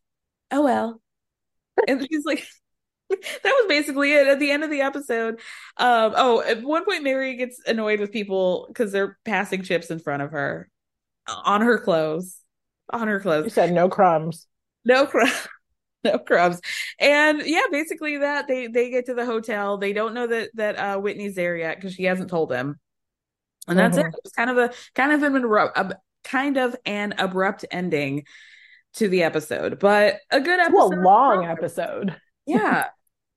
oh, well. And she's like... That was basically it at the end of the episode. At one point, Mary gets annoyed with people because they're passing chips in front of her on her clothes. You said no crumbs. No crumbs. And yeah, basically that they get to the hotel. They don't know that Whitney's there yet because she hasn't told them. And that's it. It's kind of an abrupt ending to the episode, but a good episode. A long episode. Yeah.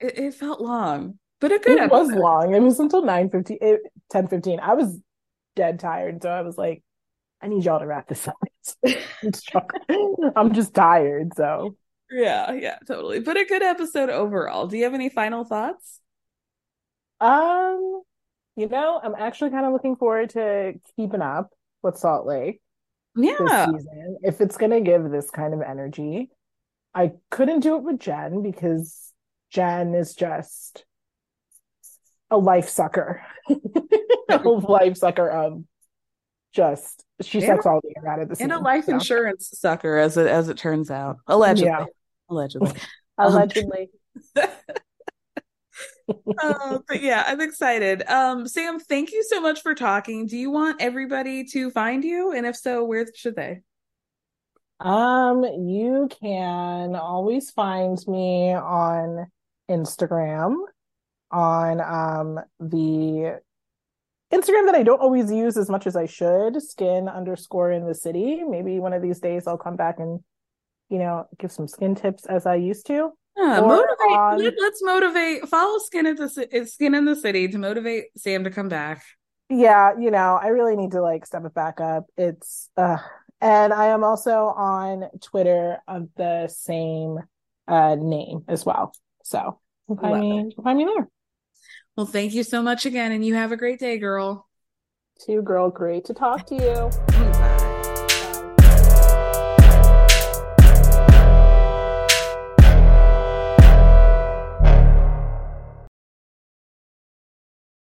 It felt long, but a good episode. It was long. It was until 10:15. I was dead tired, so I was like, I need y'all to wrap this up. I'm just tired, so. Yeah, totally. But a good episode overall. Do you have any final thoughts? You know, I'm actually kind of looking forward to keeping up with Salt Lake. Yeah. This season, if it's going to give this kind of energy. I couldn't do it with Jen because Jen is just a life sucker. She sucks all the air out of the scene. And a life insurance sucker, as it turns out. Allegedly. Yeah. Allegedly. But yeah, I'm excited. Sam, thank you so much for talking. Do you want everybody to find you? And if so, where should they? You can always find me on Instagram, on the Instagram that I don't always use as much as I should, skin_in_the_city. Maybe one of these days I'll come back and, you know, give some skin tips as I used to. Yeah, let's motivate. Follow Skin in the City to motivate Sam to come back. Yeah, you know, I really need to like step it back up. And I am also on Twitter of the same name as well. So find me there. Well, thank you so much again. And you have a great day, girl. Too, girl. Great to talk to you.